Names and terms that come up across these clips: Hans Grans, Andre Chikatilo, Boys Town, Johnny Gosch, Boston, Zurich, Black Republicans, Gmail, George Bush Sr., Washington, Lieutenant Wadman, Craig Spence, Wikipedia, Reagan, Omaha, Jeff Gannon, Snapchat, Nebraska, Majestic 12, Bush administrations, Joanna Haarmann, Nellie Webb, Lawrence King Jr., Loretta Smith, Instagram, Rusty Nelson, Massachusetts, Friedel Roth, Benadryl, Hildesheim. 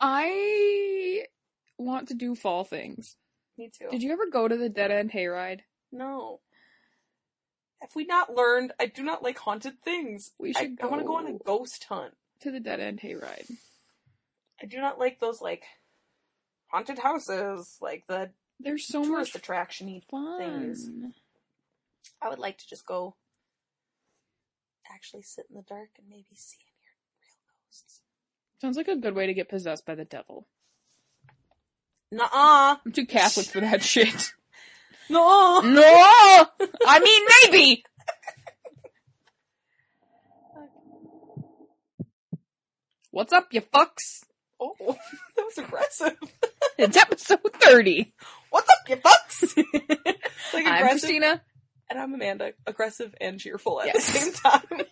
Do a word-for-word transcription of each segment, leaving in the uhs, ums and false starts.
I want to do fall things. Me too. Did you ever go to the Dead End Hayride? No. Have we not learned? I do not like haunted things. We should. I, go I want to go on a ghost hunt. To the Dead End Hayride. I do not like those, like, haunted houses. Like, the There's so tourist much attraction-y fun. Things. I would like to just go actually sit in the dark and maybe see and hear real ghosts. Sounds like a good way to get possessed by the devil. Nuh-uh. I'm too Catholic for that shit. No! No! I mean, maybe! What's up, you fucks? Oh, that was aggressive. It's episode thirty. What's up, you fucks? It's like I'm Christina. And I'm Amanda. Aggressive and cheerful at yes. the same time.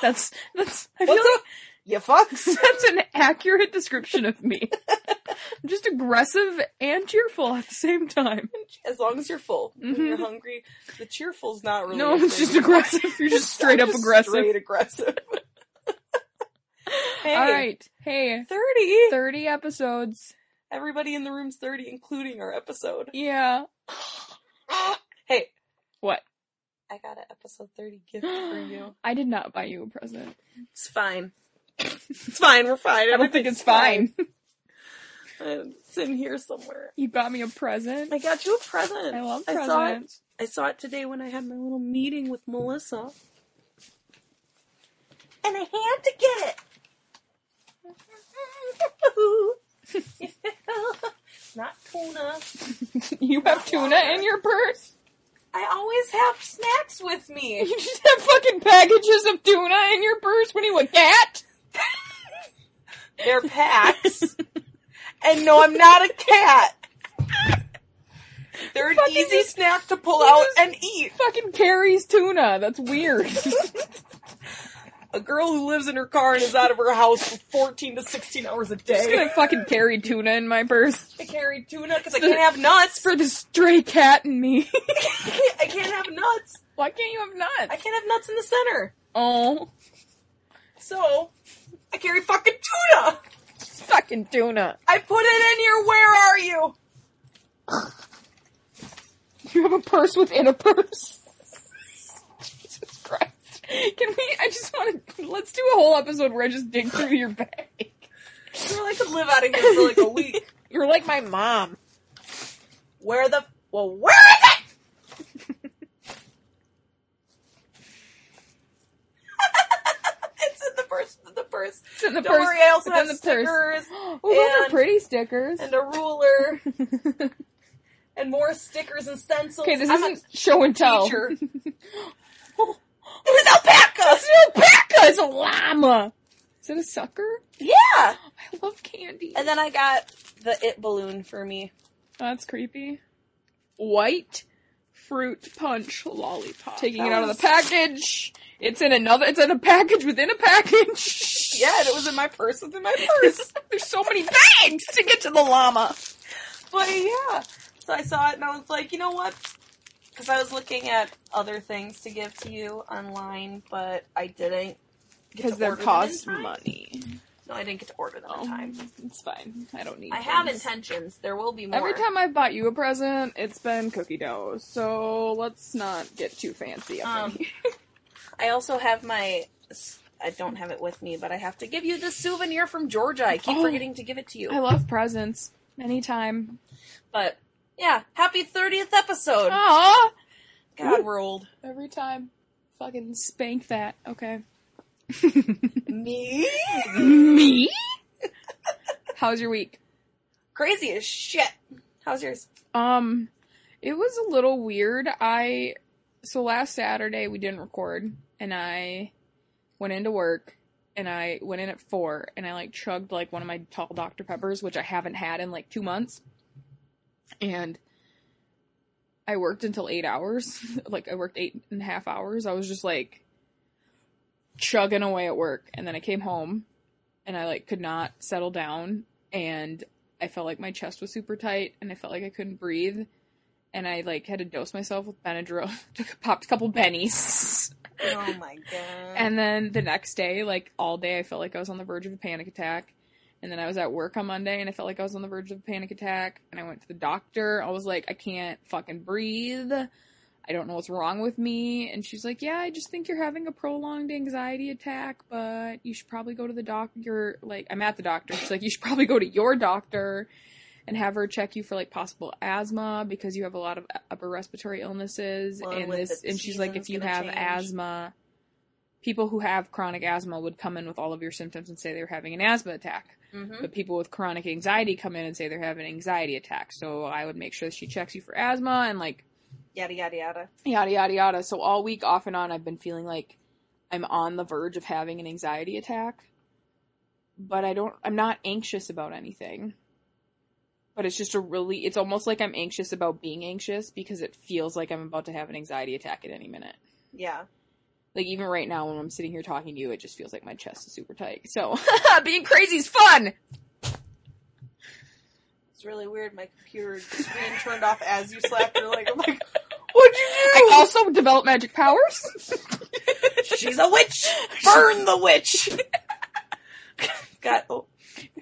That's, that's, I What's feel up, like, you fucks? That's an accurate description of me. I'm just aggressive and cheerful at the same time. As long as you're full. Mm-hmm. When you're hungry, the cheerful's not really. No, it's just aggressive. You're just straight up just aggressive. Straight aggressive. Hey, all right. Hey. thirty. thirty episodes. Everybody in the room's thirty, including our episode. Yeah. Hey. What? I got an episode thirty gift for you. I did not buy you a present. It's fine. It's fine. We're fine. I don't think it's fine. fine. It's in here somewhere. You got me a present? I got you a present. I love presents. I saw it, I saw it today when I had my little meeting with Melissa. And I had to get it. Not tuna. You have Not tuna water. In your purse? I always have snacks with me. You just have fucking packages of tuna in your purse? What are you, a cat? They're packs. And no, I'm not a cat. They're an fucking easy snack to pull out and eat. Fucking carries tuna. That's weird. A girl who lives in her car and is out of her house for fourteen to sixteen hours a day. I'm just gonna fucking carry tuna in my purse. I carry tuna because I can't have nuts. For the stray cat in me. I can't have nuts. Why can't you have nuts? I can't have nuts in the center. Oh. So, I carry fucking tuna. Fucking tuna. I put it in your where are you? You have a purse within a purse. Jesus Christ. Can we, I just want to, let's do a whole episode where I just dig through your bag. Girl, I could live out of here for like a week. You're like my mom. Where the, well, where is it? It's in the purse. The purse. It's in the Don't purse. Worry, I also it's have the stickers. Oh, those are pretty stickers. And a ruler. And more stickers and stencils. Okay, this I'm isn't show and tell. It was alpaca! It's an alpaca! It's a llama! Is it a sucker? Yeah! I love candy. And then I got the It balloon for me. Oh, that's creepy. White fruit punch lollipop. Taking that it out was... of the package. It's in another, it's in a package within a package. Yeah, and it was in my purse within my purse. There's so many bags to get to the llama. But yeah, so I saw it and I was like, you know what? Because I was looking at other things to give to you online, but I didn't. Because they cost money. No, I didn't get to order them in time. It's fine. I don't need I things. Have intentions. There will be more. Every time I've bought you a present, it's been cookie dough. So let's not get too fancy up um, in here. I also have my, I don't have it with me, but I have to give you this souvenir from Georgia. I keep oh, forgetting to give it to you. I love presents. Anytime. But, yeah. Happy thirtieth episode. Aww. God, ooh, we're old. Every time. Fucking spank that. Okay. Me? Me? How's your week? Crazy as shit. How's yours? Um, it was a little weird. I... So last Saturday we didn't record, and I went into work, and I went in at four, and I, like, chugged, like, one of my tall Doctor Peppers, which I haven't had in, like, two months, and I worked until eight hours, like, I worked eight and a half hours, I was just, like, chugging away at work, and then I came home, and I, like, could not settle down, and I felt like my chest was super tight, and I felt like I couldn't breathe. And I, like, had to dose myself with Benadryl. Popped a couple bennies. Oh, my God. And then the next day, like, all day, I felt like I was on the verge of a panic attack. And then I was at work on Monday, and I felt like I was on the verge of a panic attack. And I went to the doctor. I was like, I can't fucking breathe. I don't know what's wrong with me. And she's like, yeah, I just think you're having a prolonged anxiety attack, but you should probably go to the doctor. Like, I'm at the doctor. She's like, you should probably go to your doctor and have her check you for, like, possible asthma because you have a lot of upper respiratory illnesses. Well, and this, and she's like, if you have change. asthma, people who have chronic asthma would come in with all of your symptoms and say they're having an asthma attack. Mm-hmm. But people with chronic anxiety come in and say they're having an anxiety attack. So I would make sure that she checks you for asthma and, like, yada, yada, yada. Yada, yada, yada. So all week, off and on, I've been feeling like I'm on the verge of having an anxiety attack. But I don't, I'm not anxious about anything. But it's just a really, it's almost like I'm anxious about being anxious because it feels like I'm about to have an anxiety attack at any minute. Yeah. Like, even right now when I'm sitting here talking to you, it just feels like my chest is super tight. So, being crazy is fun! It's really weird. My computer screen turned off as you slapped her. Like, I'm like, what'd you do? I also develop magic powers. She's a witch! Burn the witch! God, oh.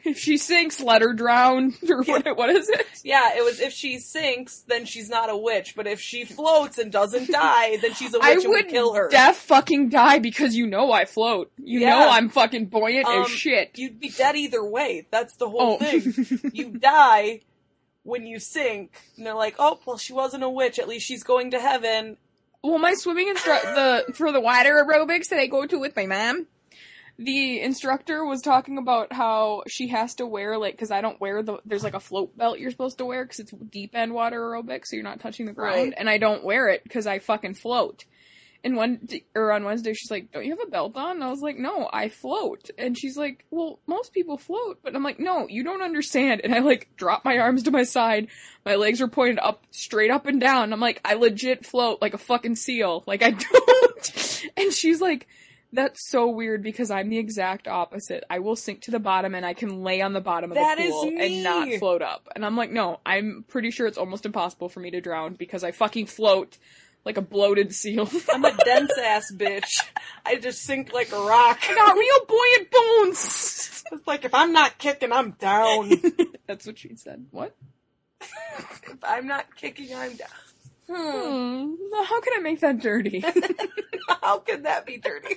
If she sinks, let her drown, or what, what is it? Yeah, it was if she sinks, then she's not a witch, but if she floats and doesn't die, then she's a witch I and would kill her. I would def fucking die because you know I float. You yeah. know I'm fucking buoyant um, as shit. You'd be dead either way. That's the whole oh. thing. You die when you sink, and they're like, oh, well, she wasn't a witch, at least she's going to heaven. Well, my swimming instructor, the, for the water aerobics that I go to with my mom, the instructor was talking about how she has to wear, like, because I don't wear the, there's, like, a float belt you're supposed to wear because it's deep-end water aerobics, so you're not touching the ground, right. And I don't wear it because I fucking float. And one, or on Wednesday, she's like, don't you have a belt on? And I was like, no, I float. And she's like, well, most people float. But I'm like, no, you don't understand. And I, like, drop my arms to my side. My legs are pointed up, straight up and down. And I'm like, I legit float like a fucking seal. Like, I don't. And she's like, that's so weird because I'm the exact opposite. I will sink to the bottom and I can lay on the bottom of the pool and not float up. And I'm like, no, I'm pretty sure it's almost impossible for me to drown because I fucking float like a bloated seal. I'm a dense ass bitch. I just sink like a rock. I got real buoyant bones. It's like, if I'm not kicking, I'm down. That's what she said. What? If I'm not kicking, I'm down. Hmm. How can I make that dirty? How can that be dirty?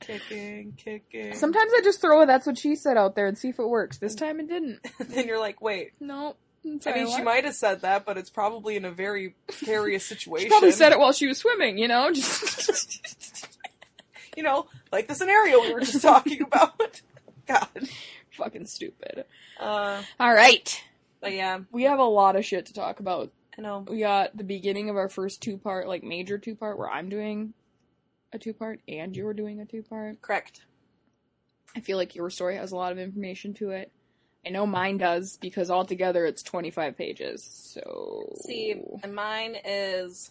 Kicking, kicking. Sometimes I just throw a that's what she said out there and see if it works. This time it didn't. Then you're like, wait. No. Sorry, I mean, what? She might have said that, but it's probably in a very precarious situation. She probably said it while she was swimming, you know? Just, you know, like the scenario we were just talking about. God. Fucking stupid. Uh, All right. But yeah. We have a lot of shit to talk about. I know. We got the beginning of our first two-part, like, major two-part, where I'm doing a two-part and you're doing a two-part. Correct. I feel like your story has a lot of information to it. I know mine does, because altogether it's twenty-five pages, so... See, and mine is,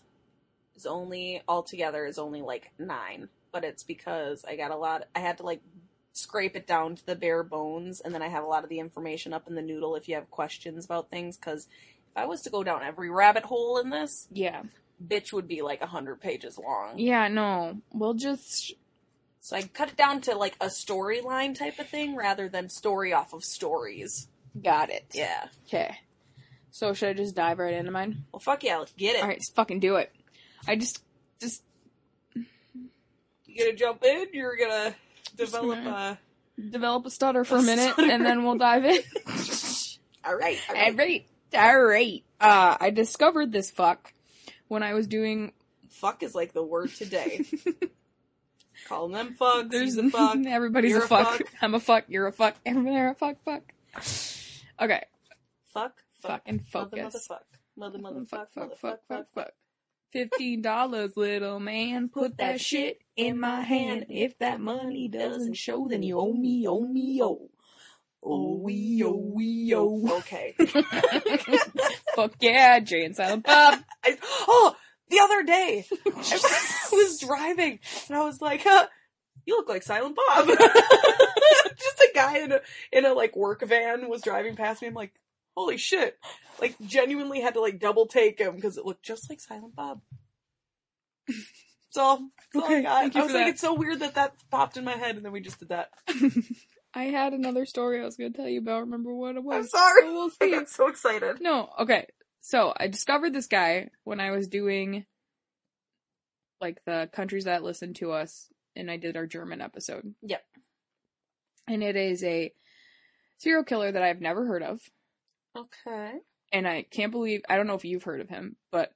is only, altogether is only, like, nine. But it's because I got a lot, I had to, like, scrape it down to the bare bones, and then I have a lot of the information up in the noodle if you have questions about things, because... if I was to go down every rabbit hole in this, yeah, bitch would be like a hundred pages long. Yeah, no, we'll just... So I cut it down to like a storyline type of thing rather than story off of stories. Got it. Yeah. Okay. So should I just dive right into mine? Well, fuck yeah, let's get it. Alright, just fucking do it. I just... just... You gonna jump in? You're gonna develop gonna a... Develop a stutter for a, a minute stutter. And then we'll dive in? Alright. Alright. Right. Alright, uh, I discovered this fuck when I was doing... Fuck is like the word today. Call them fucks, there's a fuck. Everybody's a fuck. a fuck. I'm a fuck, you're a fuck, everybody's a fuck, fuck. Okay. Fuck, fuck, and focus. Mother, mother, fuck. Mother, mother, fuck, fuck, fuck, fuck, fuck, fuck. fifteen dollars, little man, put that shit in my hand. If that money doesn't show, then you owe me, owe me, owe. Oh, wee, oh, wee, oh. Okay. Fuck yeah, Jay and Silent Bob. I, oh, the other day, I was driving, and I was like, huh, you look like Silent Bob. Just a guy in a, in a, like, work van was driving past me. I'm like, holy shit. Like, genuinely had to, like, double take him, because it looked just like Silent Bob. That's all. That's okay, all I got. I was like, that. It's so weird that that popped in my head, and then we just did that. I had another story I was going to tell you about. Remember what it was? I'm sorry. So we'll see. I'm so excited. No, okay. So I discovered this guy when I was doing, like, the countries that listen to us, and I did our German episode. Yep. And it is a serial killer that I've never heard of. Okay. And I can't believe, I don't know if you've heard of him, but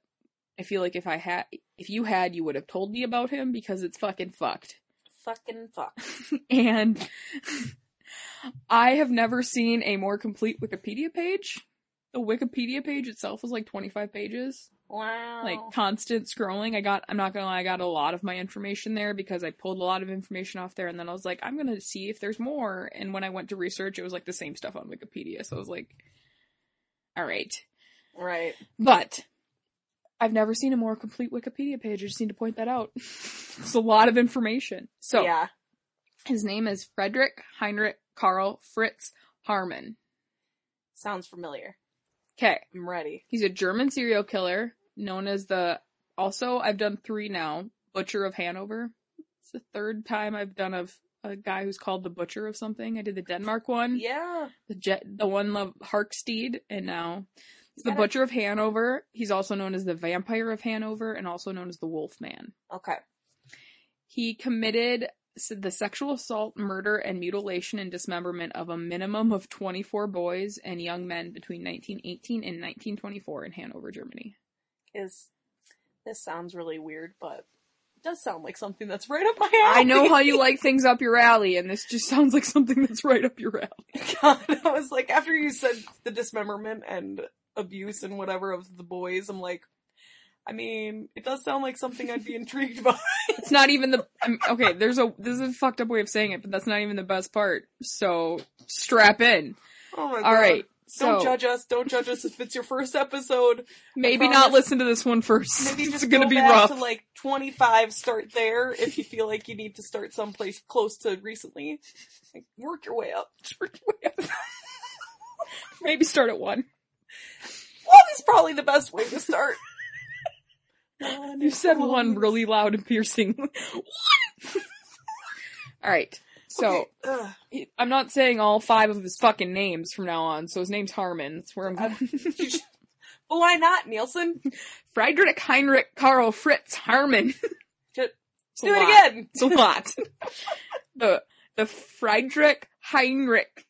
I feel like if I had, if you had, you would have told me about him because it's fucking fucked. Fucking fucked. And I have never seen a more complete Wikipedia page. The Wikipedia page itself was like twenty-five pages. Wow. Like constant scrolling. I got, I'm not gonna lie, I got a lot of my information there because I pulled a lot of information off there and then I was like, I'm gonna see if there's more. And when I went to research, it was like the same stuff on Wikipedia. So I was like, alright. Right. But I've never seen a more complete Wikipedia page. I just need to point that out. It's a lot of information. So, yeah. His name is Friedrich Heinrich Karl Fritz Haarmann. Sounds familiar. Okay. I'm ready. He's a German serial killer known as the, also I've done three now, Butcher of Hanover. It's the third time I've done of a guy who's called the Butcher of something. I did the Denmark one. Yeah. The jet, the one love Harksteed, and now... He's the Butcher of Hanover. He's also known as the Vampire of Hanover and also known as the Wolfman. Okay. He committed the sexual assault, murder, and mutilation and dismemberment of a minimum of twenty-four boys and young men between nineteen eighteen and nineteen twenty-four in Hanover, Germany. Is this sounds really weird, but it does sound like something that's right up my alley. I know how you like things up your alley, and this just sounds like something that's right up your alley. God, I was like, after you said the dismemberment and... abuse and whatever of the boys, I'm like, I mean, it does sound like something I'd be intrigued by. It's not even the, I'm, okay, there's a, this is a fucked up way of saying it, but that's not even the best part, so strap in. Oh my god. Alright, so. Don't judge us, don't judge us if it's your first episode. Maybe not listen to this one first. Maybe just it's gonna go be back rough. To like twenty-five, start there, if you feel like you need to start someplace close to recently. Like, work your way up. Just work your way up. Maybe start at one. Well, that's probably the best way to start. You said one really loud and piercing. Alright, so, okay. I'm not saying all five of his fucking names from now on, so his name's Haarmann. That's where I'm going. Well, why not, Nielsen? Friedrich Heinrich Karl Fritz Haarmann. Just do it again! It's a lot. the, the Friedrich Heinrich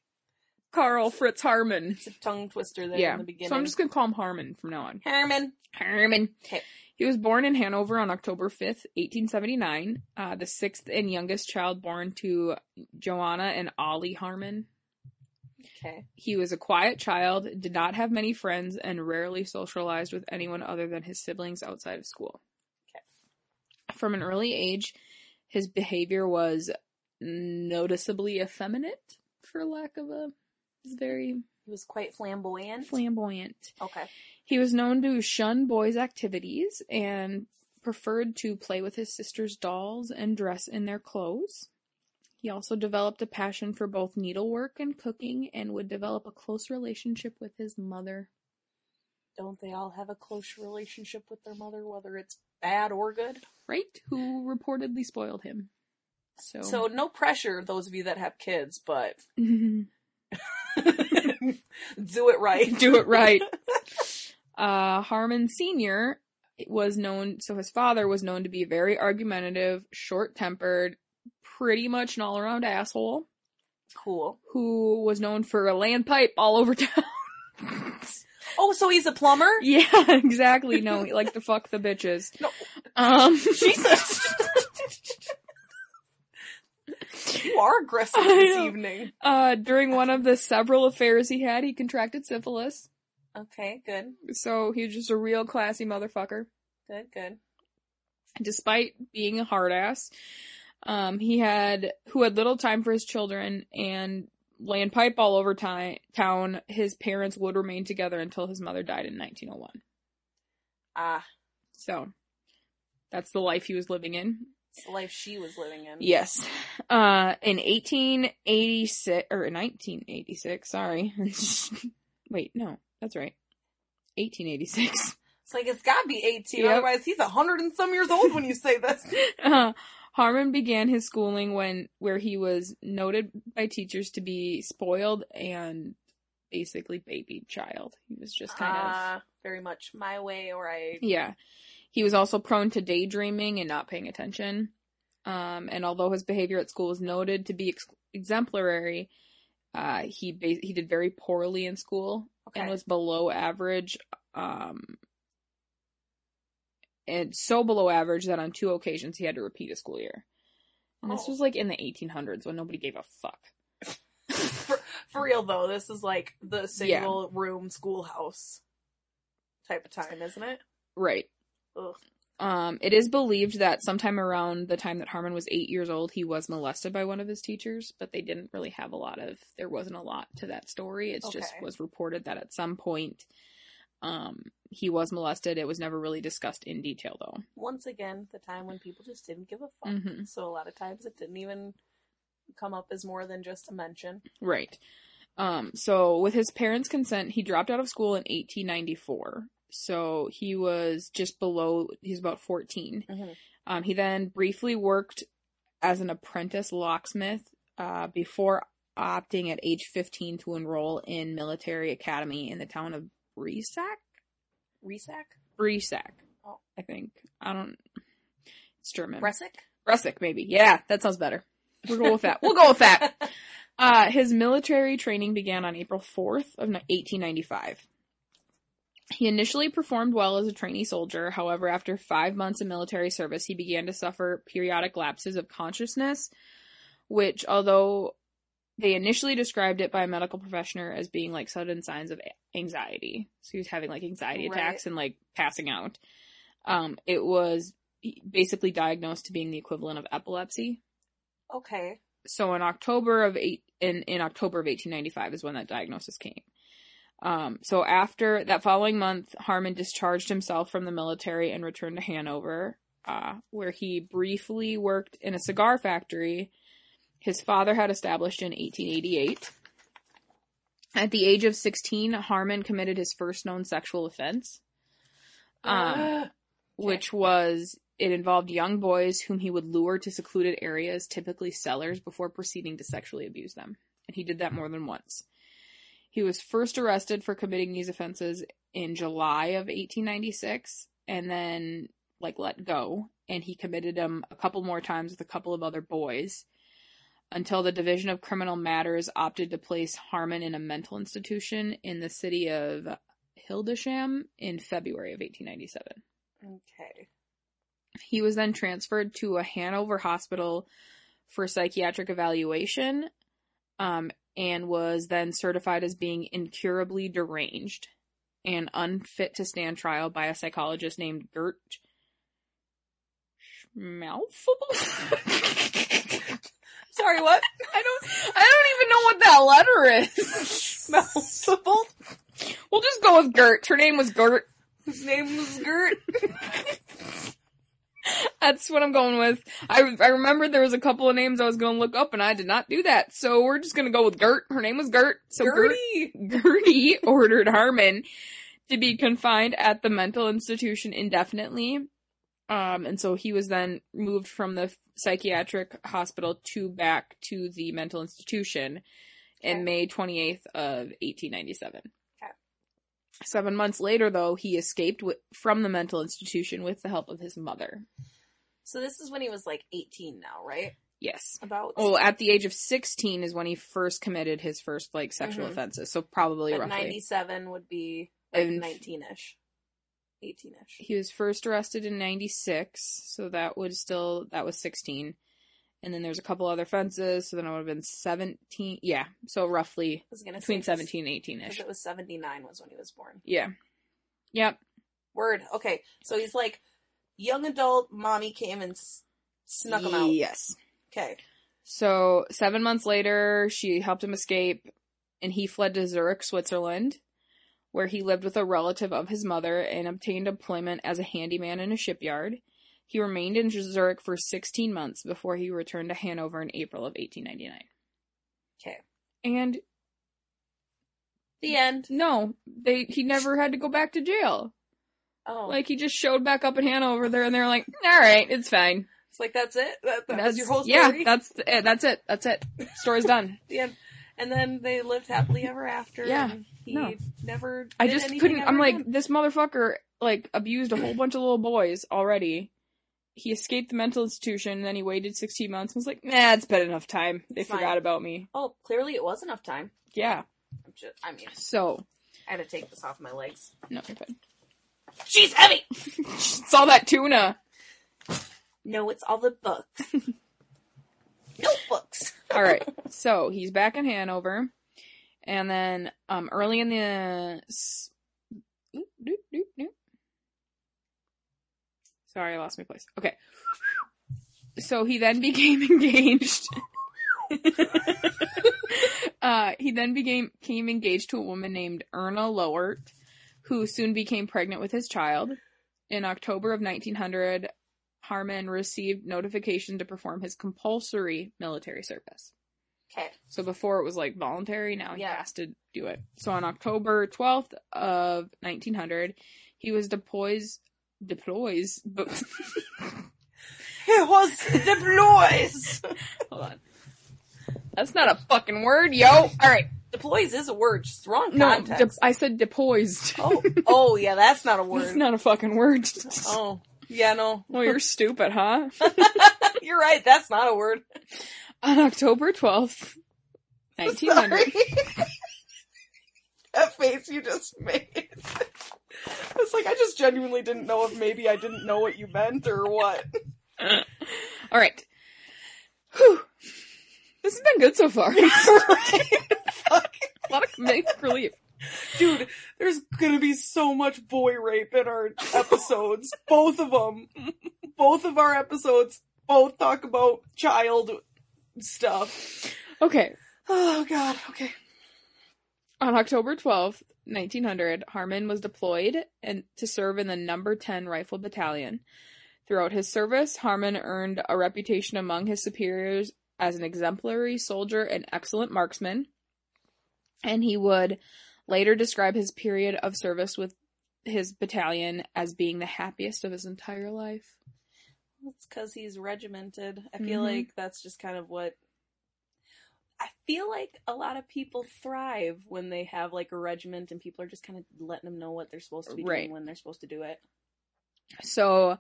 Karl Fritz Haarmann. It's a tongue twister there yeah. in the beginning. So I'm just going to call him Haarmann from now on. Haarmann. Haarmann. Okay. He was born in Hanover on October fifth, eighteen seventy-nine. Uh, the sixth and youngest child born to Joanna and Ollie Haarmann. Okay. He was a quiet child, did not have many friends, and rarely socialized with anyone other than his siblings outside of school. Okay. From an early age, his behavior was noticeably effeminate, for lack of a... Very, he was quite flamboyant. Flamboyant. Okay. He was known to shun boys' activities and preferred to play with his sister's dolls and dress in their clothes. He also developed a passion for both needlework and cooking and would develop a close relationship with his mother. Don't they all have a close relationship with their mother, whether it's bad or good? Right? Who reportedly spoiled him. So, so no pressure, those of you that have kids, but... Do it right. Do it right. Uh, Haarmann Senior was known, so his father was known to be very argumentative, short-tempered, pretty much an all-around asshole. Cool. Who was known for a land pipe all over town. Oh, so he's a plumber? Yeah, exactly. No, he liked to fuck the bitches. No. Um. Jesus. You are aggressive this evening. Uh, during one of the several affairs he had, he contracted syphilis. Okay, good. So he was just a real classy motherfucker. Good, good. Despite being a hard ass, um, he had, who had little time for his children and land pipe all over t- town, his parents would remain together until his mother died in nineteen oh one. Ah. So, that's the life he was living in. The life she was living in. Yes. Uh, in eighteen eighty-six, or nineteen eighty-six, sorry. Wait, no, that's right. eighteen eighty-six. It's like, it's gotta be eighteen, yep. Otherwise he's a hundred and some years old when you say this. uh, Haarmann began his schooling when where he was noted by teachers to be spoiled and basically babied child. He was just kind uh, of... very much my way or I... Yeah. He was also prone to daydreaming and not paying attention. Um, and although his behavior at school was noted to be ex- exemplary, uh, he ba- he did very poorly in school okay. and was below average. Um, and so below average that on two occasions he had to repeat a school year. And oh. this was like in the eighteen hundreds when nobody gave a fuck. for, for real though, this is like the single yeah. room schoolhouse type of time, isn't it? Right. Ugh. Um, it is believed that sometime around the time that Haarmann was eight years old, he was molested by one of his teachers, but they didn't really have a lot of, there wasn't a lot to that story. It okay. just was reported that at some point, um, he was molested. It was never really discussed in detail, though. Once again, the time when people just didn't give a fuck. Mm-hmm. So a lot of times it didn't even come up as more than just a mention. Right. Um, so with his parents' consent, he dropped out of school in eighteen ninety-four. So he was just below, he's about fourteen. Mm-hmm. Um, he then briefly worked as an apprentice locksmith uh, before opting at age fifteen to enroll in military academy in the town of Rieszak? Rieszak? Rieszak, oh. I think. I don't, it's German. Rieszak? Rieszak, maybe. Yeah, that sounds better. We'll go with that. We'll go with that. Uh, his military training began on April fourth of eighteen ninety-five. He initially performed well as a trainee soldier. However, after five months of military service, he began to suffer periodic lapses of consciousness, which, although they initially described it by a medical professional as being, like, sudden signs of anxiety. So he was having, like, anxiety right. attacks and, like, passing out. Um, it was basically diagnosed to being the equivalent of epilepsy. Okay. So in October of eight, in, in October of eighteen ninety-five is when that diagnosis came. Um, so after that following month, Haarmann discharged himself from the military and returned to Hanover, uh, where he briefly worked in a cigar factory his father had established in eighteen eighty-eight. At the age of sixteen, Haarmann committed his first known sexual offense, um, uh, okay. which was, it involved young boys whom he would lure to secluded areas, typically cellars, before proceeding to sexually abuse them. And he did that more than once. He was first arrested for committing these offenses in July of eighteen ninety-six and then, like, let go. And he committed them a couple more times with a couple of other boys until the Division of Criminal Matters opted to place Haarmann in a mental institution in the city of Hildesheim in February of eighteen ninety-seven. Okay. He was then transferred to a Hanover hospital for psychiatric evaluation, um, and was then certified as being incurably deranged and unfit to stand trial by a psychologist named Gert Schmalfable? Sorry, what? I don't I don't even know what that letter is. Schmalfable? We'll just go with Gert. Her name was Gert. His name was Gert. That's what I'm going with. I, I remember there was a couple of names I was going to look up, and I did not do that. So we're just going to go with Gert. Her name was Gert. So Gertie. Gert, Gertie ordered Haarmann to be confined at the mental institution indefinitely. Um, and so he was then moved from the psychiatric hospital to back to the mental institution okay. in May twenty-eighth of eighteen ninety-seven. Seven months later, though, he escaped w- from the mental institution with the help of his mother. So this is when he was, like, eighteen now, right? Yes. About. Well, at the age of sixteen is when he first committed his first, like, sexual mm-hmm. offenses. So probably but roughly. ninety-seven would be, like, and nineteen-ish. eighteen-ish. He was first arrested in ninety-six, so that would still, that was sixteen. And then there's a couple other offenses, so then it would have been seventeen, yeah, so roughly between seventeen and eighteen-ish. Because it was seventy-nine was when he was born. Yeah. Yep. Word. Okay, so he's like, young adult, mommy came and s- snuck him out. Yes. Okay. So, seven months later, she helped him escape, and he fled to Zurich, Switzerland, where he lived with a relative of his mother and obtained employment as a handyman in a shipyard. He remained in Zurich for sixteen months before he returned to Hanover in April of eighteen ninety-nine. Okay. And... the end. No. they He never had to go back to jail. Oh. Like, he just showed back up in Hanover there, and they're like, alright, it's fine. It's like, that's it? That, that that's, was your whole story? Yeah, that's, it. that's it. That's it. Story's done. Yeah. And then they lived happily ever after. Yeah. And he no. never did I just couldn't, I'm again. like, this motherfucker, like, abused a whole bunch of little boys already. He escaped the mental institution, and then he waited sixteen months and was like, nah, it's been enough time. They it's forgot fine. about me. Oh, clearly it was enough time. Yeah. I'm just, I mean. So. I had to take this off my legs. No, you're fine. She's heavy! It's all that tuna. No, it's all the books. Notebooks. All right. So he's back in Hanover, and then um, early in the oop, doop, doop, doop. Sorry, I lost my place. Okay. So he then became engaged. uh, he then became, became engaged to a woman named Erna Lowert, who soon became pregnant with his child. In October of nineteen hundred, Haarmann received notification to perform his compulsory military service. Okay. So before it was, like, voluntary, now he yeah. has to do it. So on October twelfth of nineteen hundred, he was deploys... Deploys? But... he was deploys! Hold on. That's not a fucking word, yo! Alright. Deploys is a word, just wrong context. No, de- I said depoised. oh, oh, yeah, that's not a word. That's not a fucking word. Oh. Yeah, no. Well, you're stupid, huh? You're right. That's not a word. On October twelfth, nineteen hundred. That face you just made. It's like, I just genuinely didn't know if maybe I didn't know what you meant or what. All right. Whew. This has been good so far. A lot of comic relief. Dude, there's gonna be so much boy rape in our episodes. Both of them. Both of our episodes both talk about child stuff. Okay. Oh, God. Okay. On October twelfth, nineteen hundred, Haarmann was deployed and to serve in the number ten Rifle Battalion. Throughout his service, Haarmann earned a reputation among his superiors as an exemplary soldier and excellent marksman. And he would... later describe his period of service with his battalion as being the happiest of his entire life. It's because he's regimented. I feel mm-hmm. like that's just kind of what... I feel like a lot of people thrive when they have, like, a regiment and people are just kind of letting them know what they're supposed to be right. doing when they're supposed to do it. So,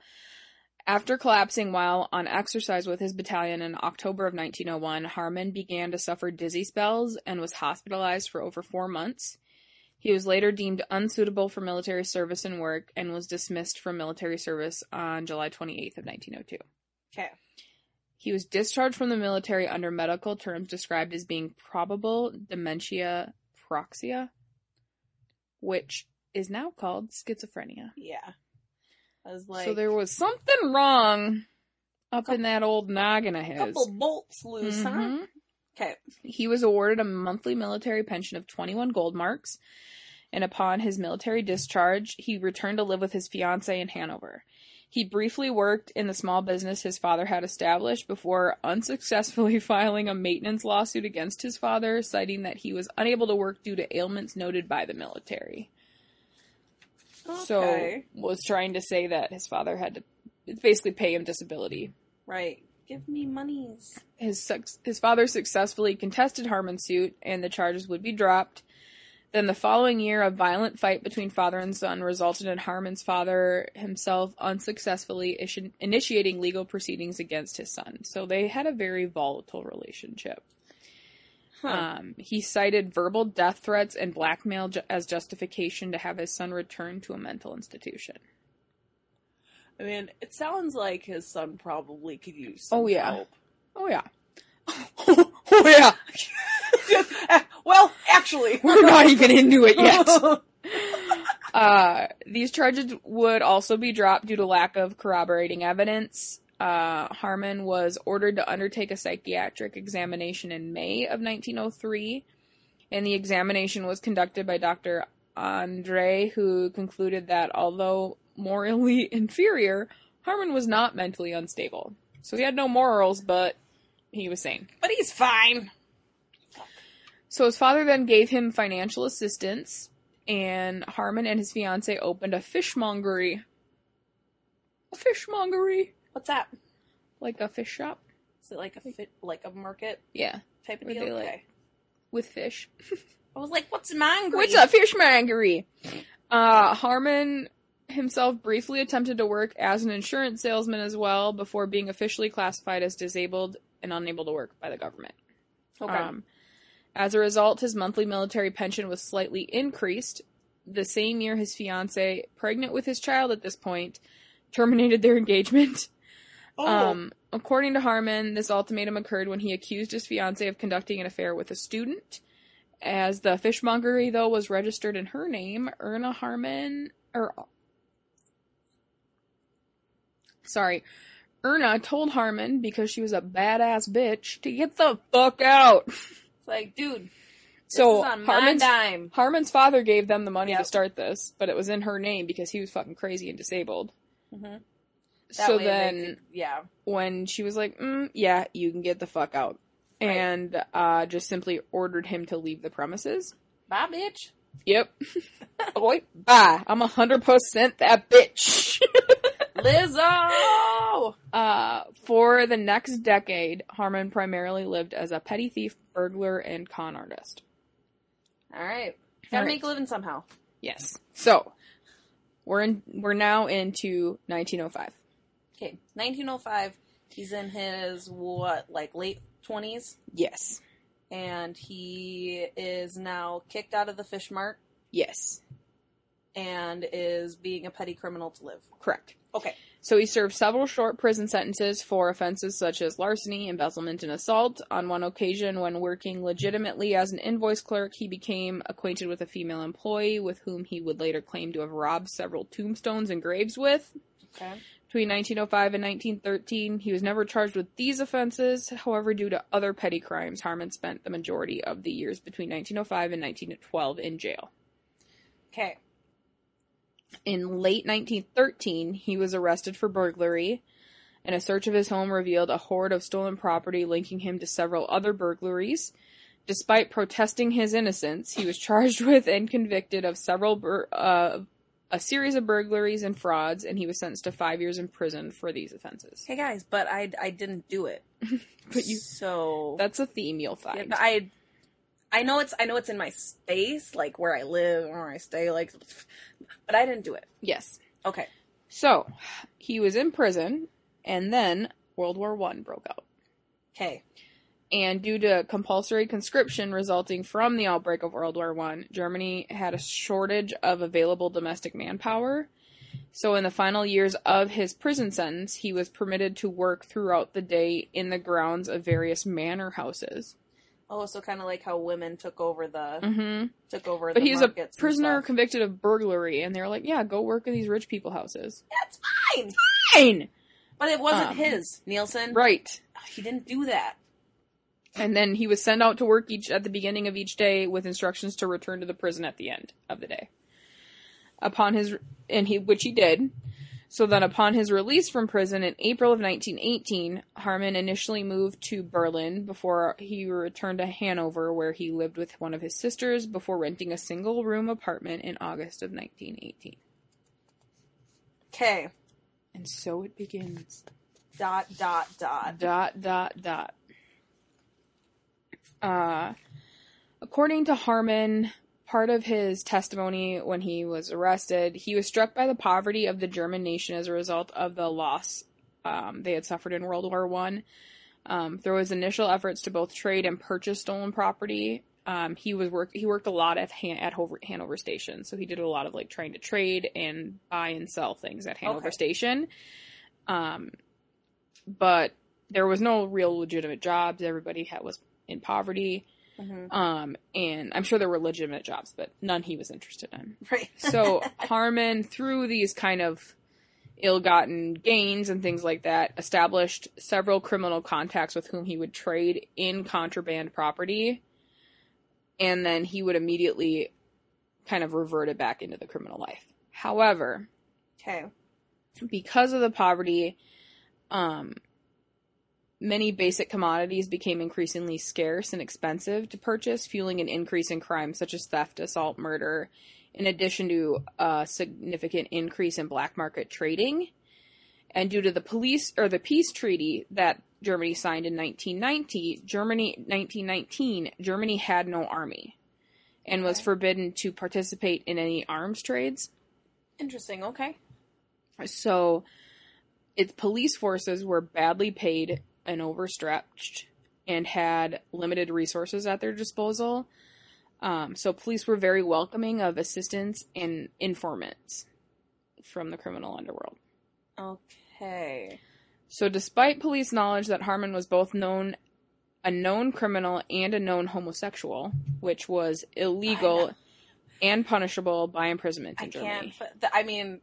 after collapsing while on exercise with his battalion in October of nineteen oh one, Haarmann began to suffer dizzy spells and was hospitalized for over four months. He was later deemed unsuitable for military service and work and was dismissed from military service on July twenty-eighth of nineteen oh two. Okay. He was discharged from the military under medical terms described as being probable dementia proxia, which is now called schizophrenia. Yeah. I was like... So there was something wrong up couple, in that old noggin of his. A couple bolts loose, mm-hmm. huh? Okay. He was awarded a monthly military pension of twenty-one gold marks, and upon his military discharge, he returned to live with his fiancée in Hanover. He briefly worked in the small business his father had established before unsuccessfully filing a maintenance lawsuit against his father, citing that he was unable to work due to ailments noted by the military. Okay. So, was trying to say that his father had to basically pay him disability. Right. Give me monies. His su- his father successfully contested Haarmann's suit, and the charges would be dropped. Then the following year, a violent fight between father and son resulted in Haarmann's father himself unsuccessfully ish- initiating legal proceedings against his son. So they had a very volatile relationship. Huh. Um, he cited verbal death threats and blackmail ju- as justification to have his son returned to a mental institution. I mean, it sounds like his son probably could use some oh, yeah. help. Oh, yeah. Oh, yeah. Just, uh, well, actually. We're not even into it yet. uh, these charges would also be dropped due to lack of corroborating evidence. Uh, Haarmann was ordered to undertake a psychiatric examination in May of nineteen oh three, and the examination was conducted by Doctor Andre, who concluded that although... morally inferior, Haarmann was not mentally unstable. So he had no morals, but he was sane. But he's fine. So his father then gave him financial assistance, and Haarmann and his fiancée opened a fishmongery. A fishmongery. What's that? Like a fish shop? Is it like a fi- like a market? Yeah. Type of deal? Okay. Like, with fish. I was like, what's a mangery? What's a fishmongery? Uh, Haarmann himself briefly attempted to work as an insurance salesman as well before being officially classified as disabled and unable to work by the government. Okay. Um, as a result, his monthly military pension was slightly increased. The same year, his fiancée, pregnant with his child at this point, terminated their engagement. Oh. Um, according to Haarmann, this ultimatum occurred when he accused his fiancée of conducting an affair with a student. As the fishmongery, though, was registered in her name, Erna Haarmann, or, sorry, Erna told Haarmann, because she was a badass bitch, to get the fuck out. It's like, dude, this so is on Haarmann's, my dime. Haarmann's father gave them the money yep. to start this, but it was in her name because he was fucking crazy and disabled. Mm-hmm. That so then, it, yeah. when she was like, mm, yeah, you can get the fuck out. Right. And, uh, just simply ordered him to leave the premises. Bye, bitch. Yep. Boy, bye. I'm a hundred percent that bitch. Lizzo! Uh, for the next decade, Haarmann primarily lived as a petty thief, burglar, and con artist. Alright. Gotta All right. make a living somehow. Yes. So, we're in, we're now into nineteen oh five. Okay. nineteen oh five, he's in his, what, like, late twenties? Yes. And he is now kicked out of the fish mart? Yes. And is being a petty criminal to live? Correct. Okay. So he served several short prison sentences for offenses such as larceny, embezzlement, and assault. On one occasion, when working legitimately as an invoice clerk, he became acquainted with a female employee with whom he would later claim to have robbed several tombstones and graves with. Okay. Between nineteen oh five and nineteen thirteen, he was never charged with these offenses. However, due to other petty crimes, Haarmann spent the majority of the years between nineteen oh five and nineteen twelve in jail. Okay. In late nineteen thirteen, he was arrested for burglary, and a search of his home revealed a hoard of stolen property linking him to several other burglaries. Despite protesting his innocence, he was charged with and convicted of several bur- uh, a series of burglaries and frauds, and he was sentenced to five years in prison for these offenses. Hey guys, but I, I didn't do it. But you, so that's a theme you'll find. Yeah, I. I know it's I know it's in my space, like where I live and where I stay, like, but I didn't do it. Yes. Okay. So he was in prison, and then World War One broke out. Okay. And due to compulsory conscription resulting from the outbreak of World War One, Germany had a shortage of available domestic manpower. So in the final years of his prison sentence, he was permitted to work throughout the day in the grounds of various manor houses. Oh, so kind of like how women took over the mm-hmm. took over. But the he's a prisoner convicted of burglary, and they're like, "Yeah, go work in these rich people houses." That's fine, it's fine. But it wasn't um, his, Nielsen. Right? He didn't do that. And then he was sent out to work each at the beginning of each day with instructions to return to the prison at the end of the day. Upon his and he, which he did. So then upon his release from prison in April of nineteen eighteen, Haarmann initially moved to Berlin before he returned to Hanover, where he lived with one of his sisters before renting a single-room apartment in August of nineteen eighteen. Okay. And so it begins. Dot, dot, dot. Dot, dot, dot. Uh, according to Haarmann, part of his testimony when he was arrested, he was struck by the poverty of the German nation as a result of the loss um, they had suffered in World War One. Um, through his initial efforts to both trade and purchase stolen property, um, he was work he worked a lot at Han- at Hover- Hanover Station, so he did a lot of like trying to trade and buy and sell things at Hanover okay. Station. Um, but there was no real legitimate jobs. Everybody had, was in poverty. Mm-hmm. Um, and I'm sure there were legitimate jobs, but none he was interested in. Right. So Haarmann, through these kind of ill-gotten gains and things like that, established several criminal contacts with whom he would trade in contraband property, and then he would immediately kind of revert it back into the criminal life. However, okay, because of the poverty, um... many basic commodities became increasingly scarce and expensive to purchase, fueling an increase in crimes such as theft, assault, murder, in addition to a significant increase in black market trading. and due to the police or the peace treaty that Germany signed in nineteen nineteen, Germany, nineteen nineteen, Germany had no army and was forbidden to participate in any arms trades. Interesting, okay. So, its police forces were badly paid and overstretched and had limited resources at their disposal. Um, so police were very welcoming of assistance and informants from the criminal underworld. Okay. So despite police knowledge that Haarmann was both known a known criminal and a known homosexual, which was illegal and punishable by imprisonment in I Germany. Can't, I mean,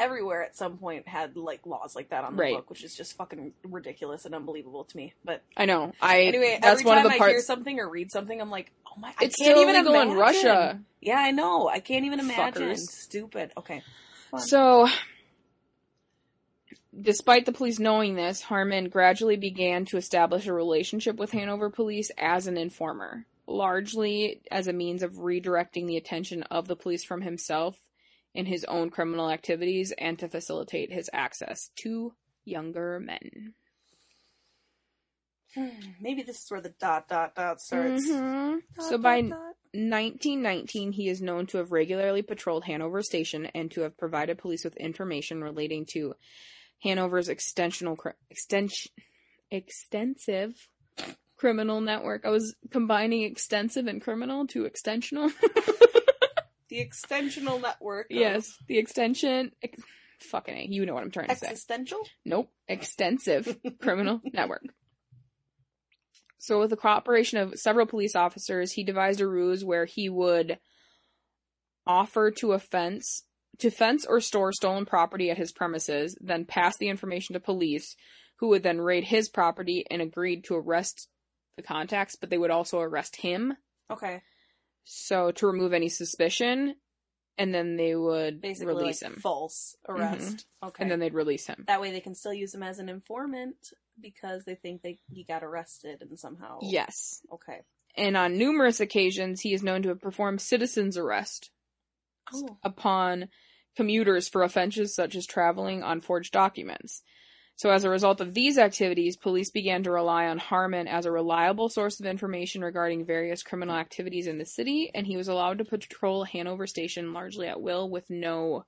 everywhere at some point had, like, laws like that on the right. book, which is just fucking ridiculous and unbelievable to me. But I know. I anyway, that's every one time of the I parts... hear something or read something, I'm like, oh my, I it's can't even illegal imagine. In Russia. Yeah, I know. I can't even imagine. Fuckers. Stupid. Okay. So, despite the police knowing this, Haarmann gradually began to establish a relationship with Hanover police as an informer, largely as a means of redirecting the attention of the police from himself in his own criminal activities and to facilitate his access to younger men. Maybe this is where the dot, dot, dot starts. Mm-hmm. Dot, so dot, by dot. nineteen nineteen, he is known to have regularly patrolled Hanover Station and to have provided police with information relating to Hanover's extensional, extens, extensive criminal network. I was combining extensive and criminal to extensional. The extensional network. Of... Yes, the extension. Ex- fucking A, you know what I'm trying to say. Existential? Nope. Extensive criminal network. So with the cooperation of several police officers, he devised a ruse where he would offer to a fence, to fence or store stolen property at his premises, then pass the information to police, who would then raid his property and agreed to arrest the contacts, but they would also arrest him. Okay. So, to remove any suspicion, and then they would basically release like him. False arrest. Mm-hmm. Okay. And then they'd release him. That way they can still use him as an informant, because they think they he got arrested and somehow... Yes. Okay. And on numerous occasions, he is known to have performed citizens' arrest oh. upon commuters for offenses such as traveling on forged documents. So as a result of these activities, police began to rely on Haarmann as a reliable source of information regarding various criminal activities in the city, and he was allowed to patrol Hanover Station largely at will with no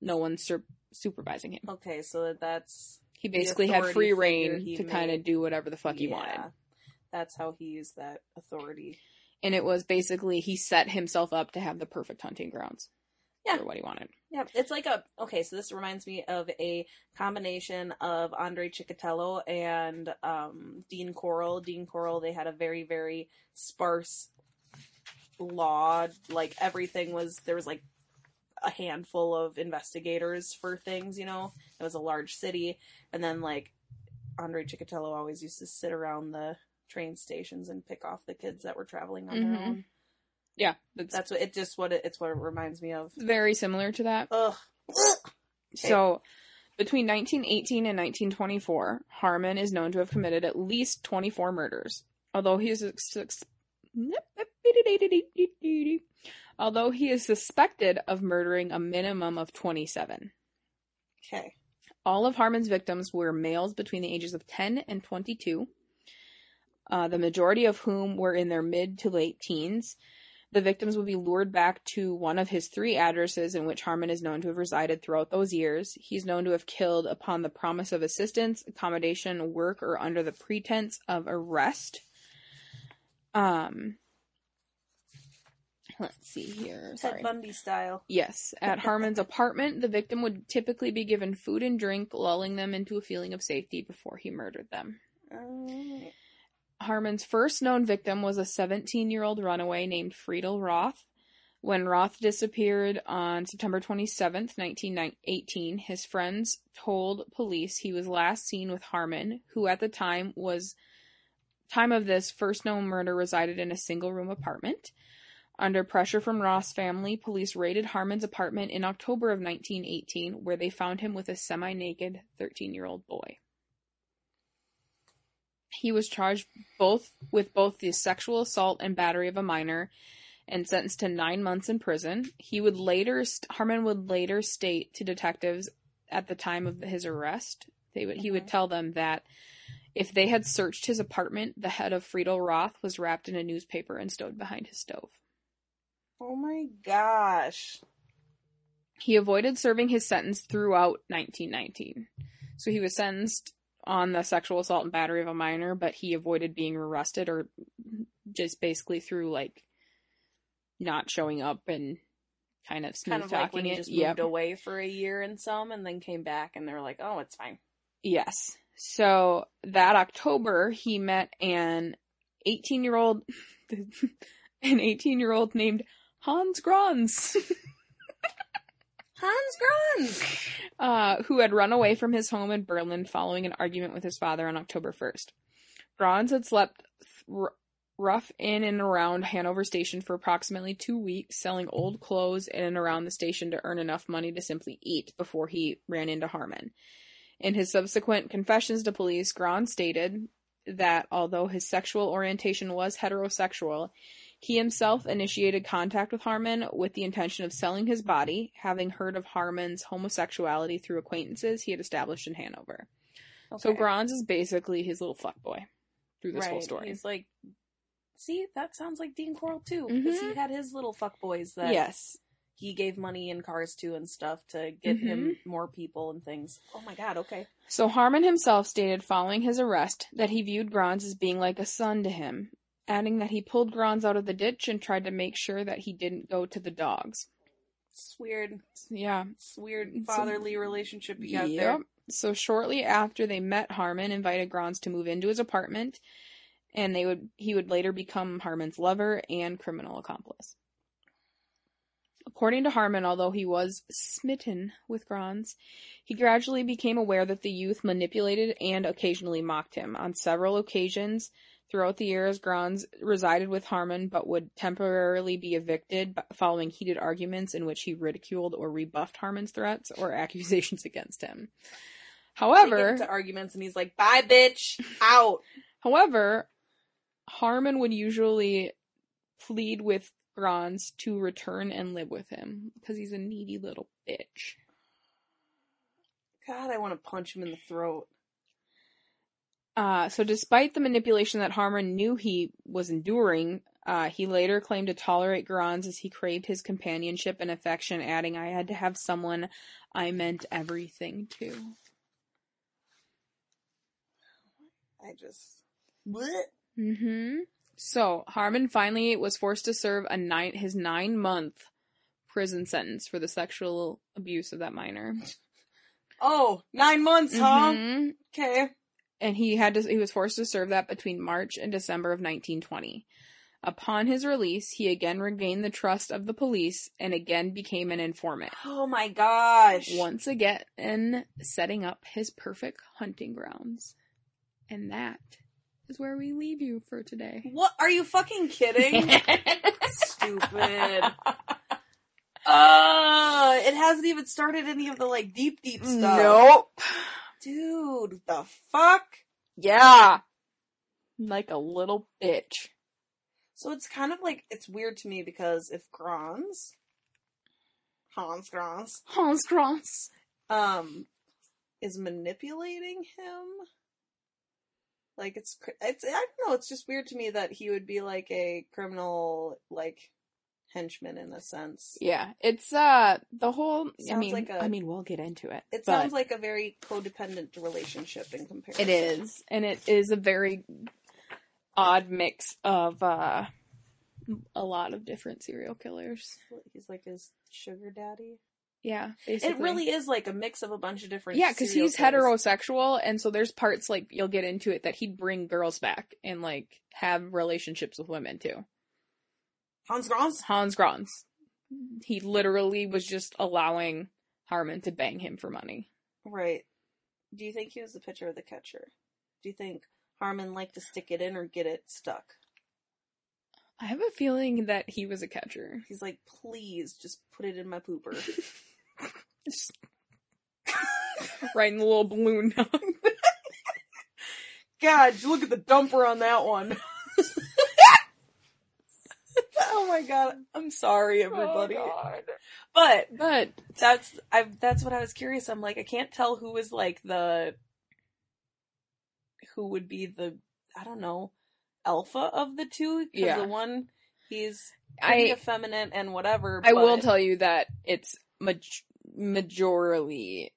no one sur- supervising him. Okay, so that's... He basically had free reign to kind of do whatever the fuck he yeah, wanted. That's how he used that authority. And it was basically, he set himself up to have the perfect hunting grounds. Yeah. Or what he wanted. Yeah, it's like a... Okay, so this reminds me of a combination of Andre Chikatilo and um, Dean Corll. Dean Corll, they had a very, very sparse law. Like, everything was... There was, like, a handful of investigators for things, you know? It was a large city. And then, like, Andre Chikatilo always used to sit around the train stations and pick off the kids that were traveling on mm-hmm. their own. Yeah, that's, that's what it just what it, it's what it reminds me of. Very similar to that. Ugh. So, between nineteen eighteen and nineteen twenty-four, Haarmann is known to have committed at least twenty-four murders. Although he is although he is suspected of murdering a minimum of twenty-seven. Okay. All of Haarmann's victims were males between the ages of ten and twenty-two, uh, the majority of whom were in their mid to late teens. The victims would be lured back to one of his three addresses in which Haarmann is known to have resided throughout those years. He's known to have killed upon the promise of assistance, accommodation, work, or under the pretense of arrest. Um, let's see here. Ted Bundy style. Yes. At Haarmann's apartment, the victim would typically be given food and drink, lulling them into a feeling of safety before he murdered them. Um. Haarmann's first known victim was a seventeen-year-old runaway named Friedel Roth. When Roth disappeared on September twenty-seventh, nineteen eighteen, his friends told police he was last seen with Haarmann, who at the time was time of this first known murder resided in a single-room apartment. Under pressure from Roth's family, police raided Haarmann's apartment in October of nineteen eighteen, where they found him with a semi-naked thirteen-year-old boy. He was charged both with both the sexual assault and battery of a minor and sentenced to nine months in prison. He would later, Haarmann would later state to detectives at the time of his arrest, they would, mm-hmm. he would tell them that if they had searched his apartment, the head of Friedel Roth was wrapped in a newspaper and stowed behind his stove. Oh my gosh. He avoided serving his sentence throughout nineteen nineteen. So he was sentenced on the sexual assault and battery of a minor, but he avoided being arrested, or just basically through, like, not showing up and kind of smooth talking it. Kind of like when he just moved away for a year and some, and then came back, and they were like, oh, it's fine. Yes. So that October, he met an eighteen-year-old, an eighteen-year-old named Hans Grans. Hans Grans! Uh, who had run away from his home in Berlin following an argument with his father on October first. Grans had slept th- rough in and around Hanover Station for approximately two weeks, selling old clothes in and around the station to earn enough money to simply eat before he ran into Haarmann. In his subsequent confessions to police, Grans stated that although his sexual orientation was heterosexual, he himself initiated contact with Haarmann with the intention of selling his body, having heard of Haarmann's homosexuality through acquaintances he had established in Hanover. Okay. So Grans is basically his little fuckboy through this right. whole story. He's like, see, that sounds like Dean Corll too, because mm-hmm. he had his little fuckboys that yes. he gave money and cars to and stuff to get mm-hmm. him more people and things. Oh my god, okay. So Haarmann himself stated following his arrest that he viewed Grans as being like a son to him, adding that he pulled Grans out of the ditch and tried to make sure that he didn't go to the dogs. It's weird. Yeah. It's weird fatherly so, relationship you have yep. there. So shortly after they met, Haarmann invited Grans to move into his apartment, and they would he would later become Haarmann's lover and criminal accomplice. According to Haarmann, although he was smitten with Grans, he gradually became aware that the youth manipulated and occasionally mocked him. On several occasions throughout the years, Grans resided with Haarmann, but would temporarily be evicted following heated arguments in which he ridiculed or rebuffed Haarmann's threats or accusations against him. However, to arguments, and he's like, "Bye, bitch, out." However, Haarmann would usually plead with Grans to return and live with him because he's a needy little bitch. God, I want to punch him in the throat. Uh, so despite the manipulation that Haarmann knew he was enduring, uh, he later claimed to tolerate Grans as he craved his companionship and affection, adding, "I had to have someone I meant everything to." I just... Blech. Mm-hmm. So Haarmann finally was forced to serve a nine his nine-month prison sentence for the sexual abuse of that minor. Oh, nine months, huh? Mm-hmm. Okay. And he had to, he was forced to serve that between March and December of nineteen twenty. Upon his release, he again regained the trust of the police and again became an informant. Oh my gosh. Once again, and setting up his perfect hunting grounds. And that is where we leave you for today. What? Are you fucking kidding? Stupid. Uh, it hasn't even started any of the, like, deep, deep stuff. Nope. Dude, the fuck? Yeah. Like a little bitch. So it's kind of like, it's weird to me because if Grans, Hans Grans, Hans Grans, um, is manipulating him, like it's, it's, I don't know, it's just weird to me that he would be like a criminal, like, henchman in a sense. Yeah, it's uh the whole sounds I mean like a, I mean we'll get into it. It sounds like a very codependent relationship in comparison. It is. And it is a very odd mix of uh a lot of different serial killers. He's like his sugar daddy. Yeah, basically. It really is like a mix of a bunch of different Yeah, cuz he's killers. Heterosexual, and so there's parts like you'll get into it that he'd bring girls back and like have relationships with women too. Hans Grans? Hans Grans. He literally was just allowing Haarmann to bang him for money. Right. Do you think he was the pitcher or the catcher? Do you think Haarmann liked to stick it in or get it stuck? I have a feeling that he was a catcher. He's like, please, just put it in my pooper. Just... right in the little balloon. God, look at the dumper on that one. Oh my God. I'm sorry, everybody. Oh, God. But, but that's, I, that's what I was curious. I'm like, I can't tell who was like the, who would be the, I don't know, alpha of the two. Yeah. The one, he's pretty I, effeminate and whatever. I but... will tell you that it's ma- majorly,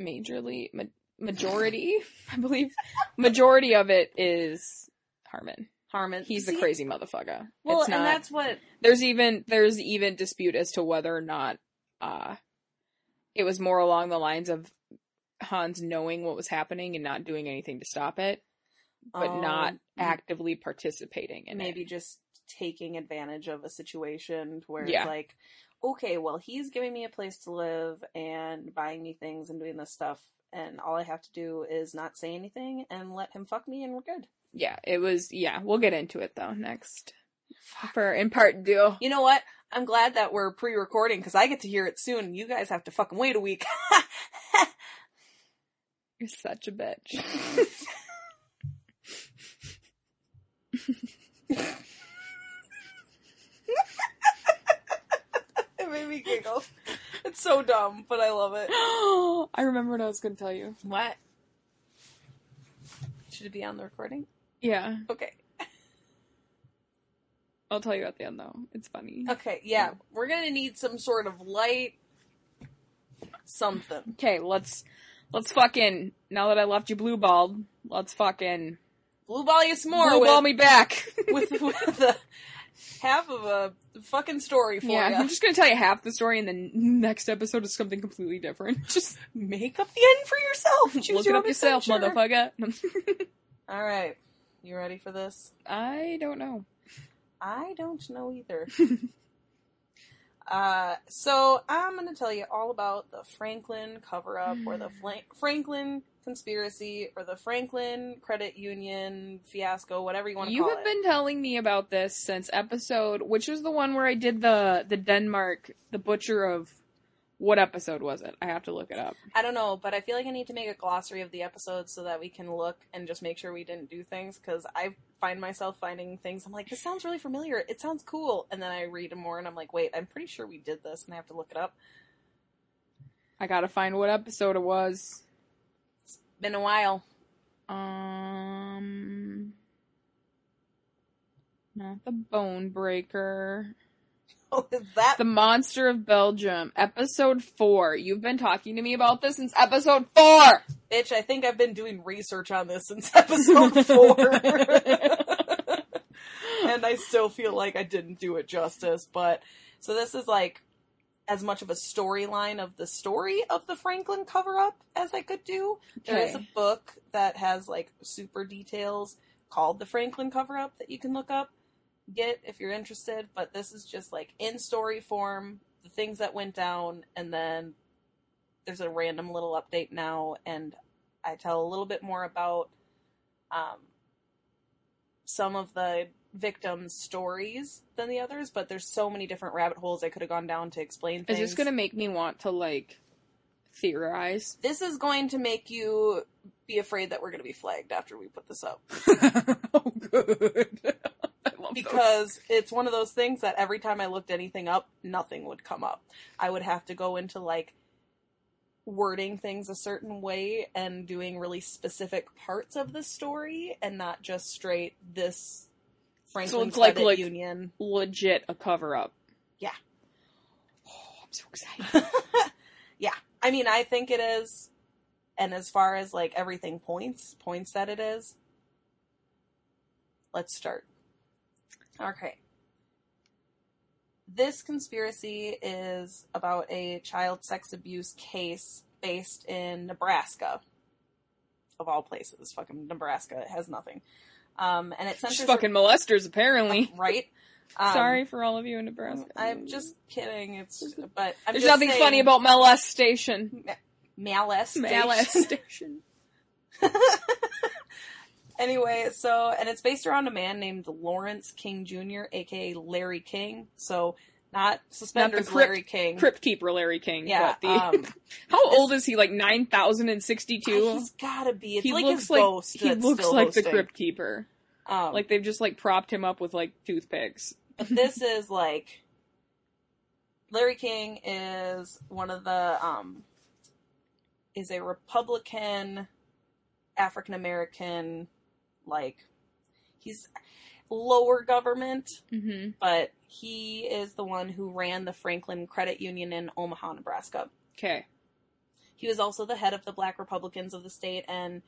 majorly, ma- majority, I believe, majority of it is Haarmann. Haarmann. He's See, the crazy motherfucker. Well, it's not, and that's what... There's even, there's even dispute as to whether or not, uh, it was more along the lines of Hans knowing what was happening and not doing anything to stop it, but um, not actively participating in maybe it. Maybe just taking advantage of a situation where yeah. it's like, okay, well, he's giving me a place to live and buying me things and doing this stuff, and all I have to do is not say anything and let him fuck me and we're good. Yeah, it was, yeah, we'll get into it, though, next. For in part two. You know what? I'm glad that we're pre-recording, because I get to hear it soon. You guys have to fucking wait a week. You're such a bitch. It made me giggle. It's so dumb, but I love it. I remember what I was going to tell you. What? Should it be on the recording? Yeah. Okay. I'll tell you at the end, though. It's funny. Okay, yeah. We're going to need some sort of light something. Okay, let's... Let's fucking, now that I left you blue-balled, let's fucking... Blue-ball you some more. Blue-ball me back. With, with a, half of a fucking story for you. Yeah, ya. I'm just gonna tell you half the story, and then next episode is something completely different. Just make up the end for yourself. Choose Look your it up yourself, adventure. Motherfucker. Alright, you ready for this? I don't know. I don't know either. Uh, so I'm going to tell you all about the Franklin cover-up, or the Fla- Franklin conspiracy, or the Franklin Credit Union fiasco, whatever you want to call it. You have been telling me about this since episode, which is the one where I did the, the Denmark, the butcher of, what episode was it? I have to look it up. I don't know, but I feel like I need to make a glossary of the episodes so that we can look and just make sure we didn't do things, because I find myself finding things, I'm like, this sounds really familiar, it sounds cool, and then I read them more and I'm like, wait, I'm pretty sure we did this, and I have to look it up. I gotta find what episode it was. It's been a while. Um... Not the Bone Breaker... Oh, is that The Monster of Belgium, episode four. You've been talking to me about this since episode four! Bitch, I think I've been doing research on this since episode four. And I still feel like I didn't do it justice, but... So this is, like, as much of a storyline of the story of the Franklin cover-up as I could do. Okay. There is a book that has, like, super details called The Franklin Cover-Up that you can look up. Get if you're interested, but this is just like in story form, the things that went down, and then there's a random little update now, and I tell a little bit more about um, some of the victims' stories than the others, but there's so many different rabbit holes I could have gone down to explain things. Is this going to make me want to, like, theorize? This is going to make you be afraid that we're going to be flagged after we put this up. Oh, good. Because those. It's one of those things that every time I looked anything up, nothing would come up. I would have to go into, like, wording things a certain way and doing really specific parts of the story and not just straight this Franklin Credit so like, like, Union. Legit a cover-up. Yeah. Oh, I'm so excited. Yeah. I mean, I think it is, and as far as, like, everything points, points that it is, let's start. Okay. This conspiracy is about a child sex abuse case based in Nebraska. Of all places. Fucking Nebraska. It has nothing. Um, and it centers... Just fucking re- molesters, apparently. Right? Um, Sorry for all of you in Nebraska. I'm just kidding. It's... But I'm There's just nothing saying, funny about molestation. Ma- molestation. Molestation. Anyway, so, and it's based around a man named Lawrence King Junior, a k a. Larry King. So, not Suspenders not the crypt, Larry King. Crypt Keeper Larry King. Yeah. But the, um, how this, old is he? Like nine thousand sixty-two? He's gotta be. It's he like looks his like, ghost He looks still like hosting. The Crypt Keeper. Um, like, they've just, like, propped him up with, like, toothpicks. But this is like Larry King is one of the um, is a Republican African American, like he's lower government, mm-hmm. but he is the one who ran the Franklin Credit Union in Omaha, Nebraska. Okay. He was also the head of the Black Republicans of the state, and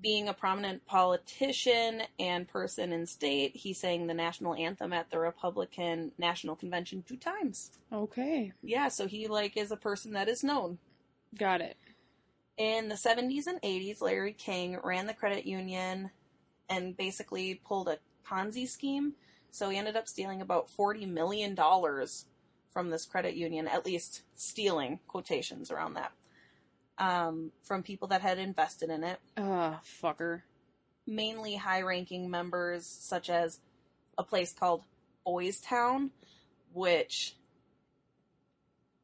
being a prominent politician and person in state, he sang the national anthem at the Republican National Convention two times. Okay. Yeah, so he, like, is a person that is known. Got it. In the seventies and eighties, Larry King ran the credit union and basically pulled a Ponzi scheme. So he ended up stealing about forty million dollars from this credit union, at least stealing quotations around that. Um, from people that had invested in it. Ah, uh, fucker. Mainly high-ranking members, such as a place called Boys Town, which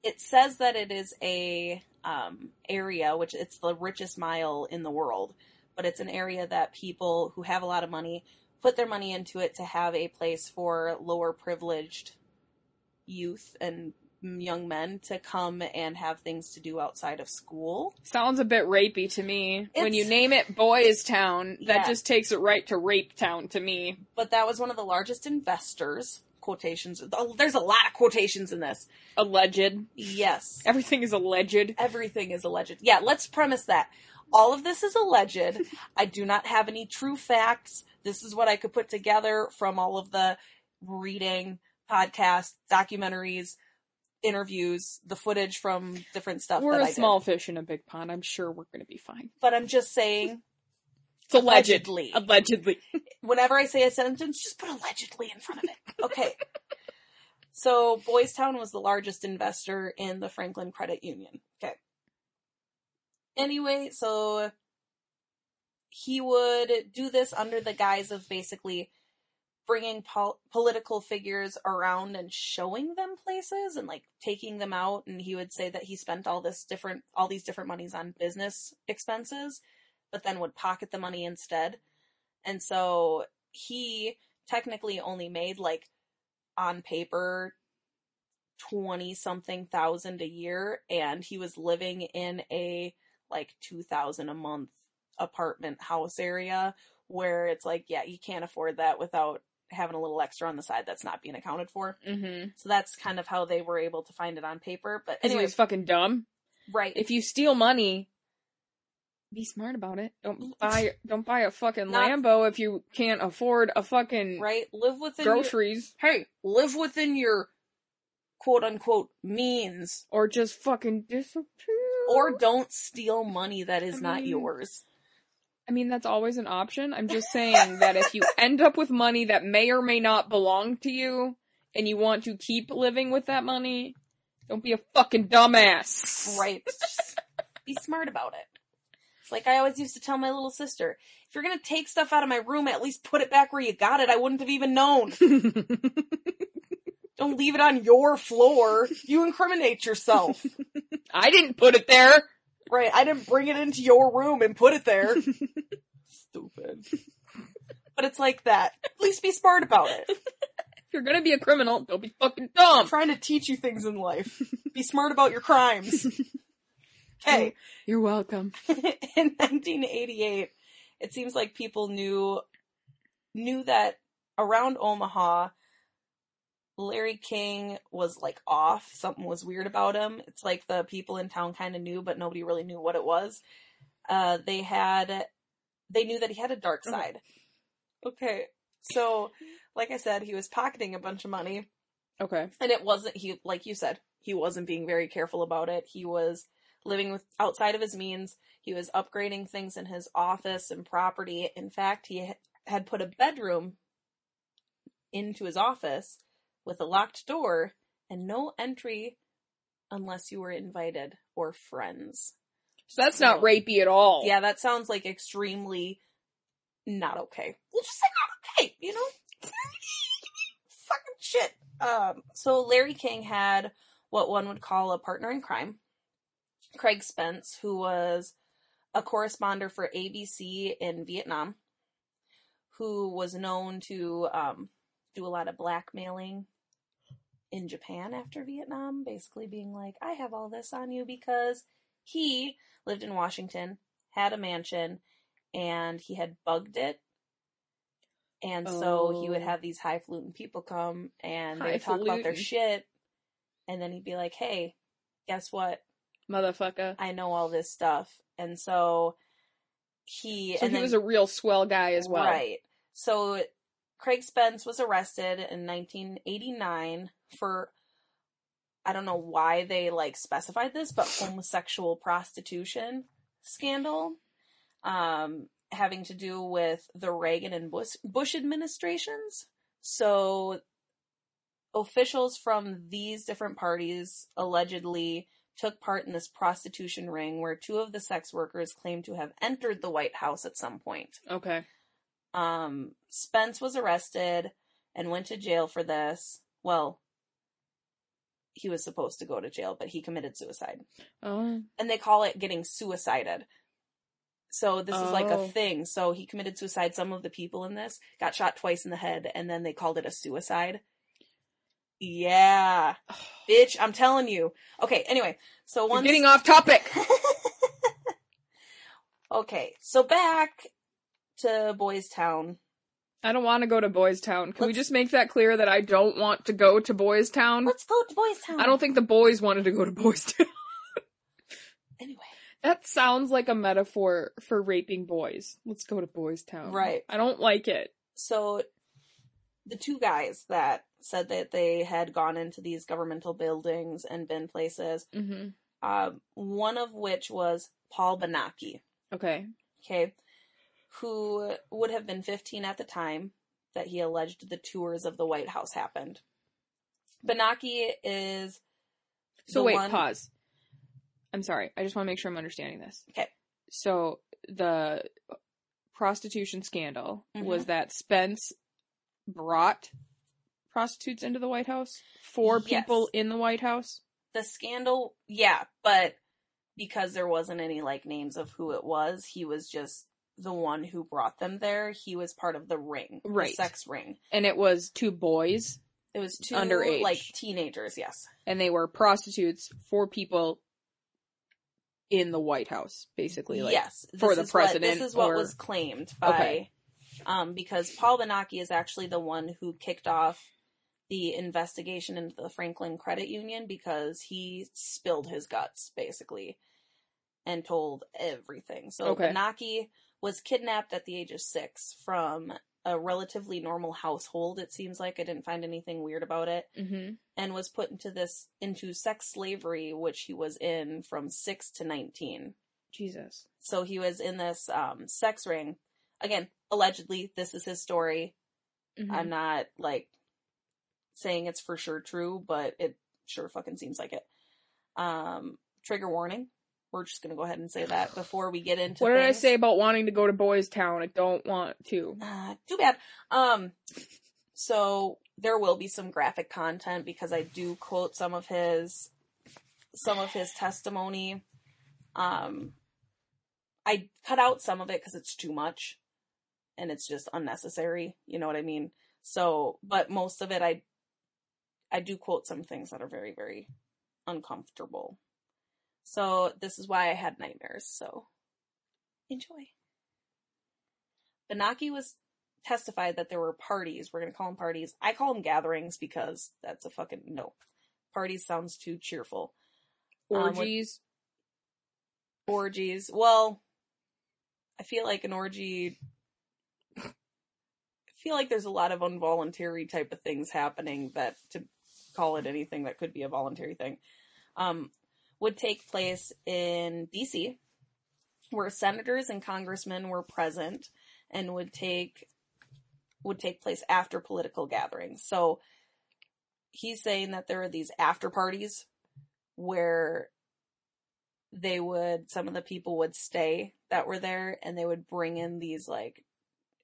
it says that it is a um, area, which it's the richest mile in the world, but it's an area that people who have a lot of money put their money into it to have a place for lower-privileged youth and young men to come and have things to do outside of school. Sounds a bit rapey to me. It's, when you name it Boys Town, that yeah. just takes it right to Rape Town to me. But that was one of the largest investors. Quotations. Oh, there's a lot of quotations in this. Alleged. Yes. Everything is alleged. Everything is alleged. Yeah, let's premise that. All of this is alleged. I do not have any true facts. This is what I could put together from all of the reading, podcasts, documentaries, interviews, the footage from different stuff. We're that a I small did. Fish in a big pond. I'm sure we're going to be fine. But I'm just saying, it's allegedly. Allegedly. Whenever I say a sentence, just put allegedly in front of it. Okay. So Boys Town was the largest investor in the Franklin Credit Union. Okay. Anyway, so he would do this under the guise of basically bringing pol- political figures around and showing them places and, like, taking them out. And he would say that he spent all this different, all these different monies on business expenses, but then would pocket the money instead. And so he technically only made, like, on paper, twenty something thousand a year. And he was living in a, like, two thousand a month apartment house area where it's like, yeah, you can't afford that without having a little extra on the side that's not being accounted for. Mm-hmm. So that's kind of how they were able to find it on paper. But anyway, he was fucking dumb. Right. If you steal money, be smart about it. Don't buy don't buy a fucking not, Lambo if you can't afford a fucking right. Live within groceries. Your, hey, live within your quote unquote means, or just fucking disappear, or don't steal money that is I not mean, yours. I mean, that's always an option. I'm just saying that if you end up with money that may or may not belong to you, and you want to keep living with that money, don't be a fucking dumbass. Right. Just be smart about it. It's like I always used to tell my little sister, if you're going to take stuff out of my room, at least put it back where you got it. I wouldn't have even known. Don't leave it on your floor. You incriminate yourself. I didn't put it there. Right, I didn't bring it into your room and put it there. Stupid. But it's like that. Please be smart about it. If you're gonna be a criminal, don't be fucking dumb. I'm trying to teach you things in life. Be smart about your crimes. Okay. You're welcome. In nineteen eighty-eight, it seems like people knew knew that around Omaha, Larry King was, like, off. Something was weird about him. It's like the people in town kind of knew, but nobody really knew what it was. Uh, they had, they knew that he had a dark side. Okay. So, like I said, he was pocketing a bunch of money. Okay. And it wasn't, he, like you said, he wasn't being very careful about it. He was living with, outside of his means. He was upgrading things in his office and property. In fact, he had put a bedroom into his office with a locked door and no entry unless you were invited or friends. So that's so, not rapey at all. Yeah, that sounds like extremely not okay. We'll just say not okay, you know? Fucking shit. Um, so Larry King had what one would call a partner in crime, Craig Spence, who was a correspondent for A B C in Vietnam, who was known to um, do a lot of blackmailing in Japan after Vietnam, basically being like, I have all this on you, because he lived in Washington, had a mansion, and he had bugged it. And oh. so he would have these highfalutin people come, and they'd talk about their shit, and then he'd be like, hey, guess what? Motherfucker. I know all this stuff. And so he... So and he then, was a real swell guy as well. Right. So Craig Spence was arrested in nineteen eighty-nine for, I don't know why they, like, specified this, but homosexual prostitution scandal. Um... having to do with the Reagan and Bush, Bush administrations. So officials from these different parties allegedly took part in this prostitution ring where two of the sex workers claimed to have entered the White House at some point. Okay. Um, Spence was arrested and went to jail for this. Well, he was supposed to go to jail, but he committed suicide. Oh. And they call it getting suicided. So this oh. is like a thing. So he committed suicide. Some of the people in this got shot twice in the head, and then they called it a suicide. Yeah. Bitch, I'm telling you. Okay, anyway. So once... You're getting off topic. Okay, so back to Boys Town. I don't want to go to Boys Town. Can let's... we just make that clear that I don't want to go to Boys Town? Let's go to Boys Town. I don't think the boys wanted to go to Boys Town. Anyway. That sounds like a metaphor for raping boys. Let's go to Boys Town. Right. I don't like it. So, the two guys that said that they had gone into these governmental buildings and been places, mm-hmm. um, one of which was Paul Bonacci. Okay. Okay. Who would have been fifteen at the time that he alleged the tours of the White House happened. Bonacci is... So wait, one- pause. I'm sorry. I just want to make sure I'm understanding this. Okay. So the prostitution scandal mm-hmm. was that Spence brought prostitutes into the White House for yes. people in the White House? The scandal, yeah, but because there wasn't any, like, names of who it was, he was just the one who brought them there. He was part of the ring. Right. The sex ring. And it was two boys? It was two, underage. Like, teenagers, yes. And they were prostitutes for people in the White House, basically, like, yes, for the president. What, this is what or... was claimed by, okay. um, because Paul Bonacci is actually the one who kicked off the investigation into the Franklin Credit Union, because he spilled his guts, basically, and told everything. So okay. Bonacci was kidnapped at the age of six from a relatively normal household, it seems like. I didn't find anything weird about it. Mm-hmm. And was put into this, into sex slavery, which he was in from six to nineteen. Jesus. So he was in this um, sex ring. Again, allegedly, this is his story. Mm-hmm. I'm not, like, saying it's for sure true, but it sure fucking seems like it. Um, trigger warning. We're just going to go ahead and say that before we get into What did things. I say about wanting to go to Boys Town? I don't want to. Uh, too bad. Um, so there will be some graphic content, because I do quote some of his, some of his testimony. Um, I cut out some of it because it's too much and it's just unnecessary. You know what I mean? So, but most of it, I, I do quote some things that are very, very uncomfortable. So, this is why I had nightmares, so enjoy. Bonacci was testified that there were parties. We're going to call them parties. I call them gatherings, because that's a fucking, no. Parties sounds too cheerful. Orgies? Um, with, orgies. Well, I feel like an orgy, I feel like there's a lot of involuntary type of things happening that, to call it anything that could be a voluntary thing. Um... would take place in D C, where senators and congressmen were present, and would take would take place after political gatherings. So he's saying that there are these after parties where they would, some of the people would stay that were there, and they would bring in these, like,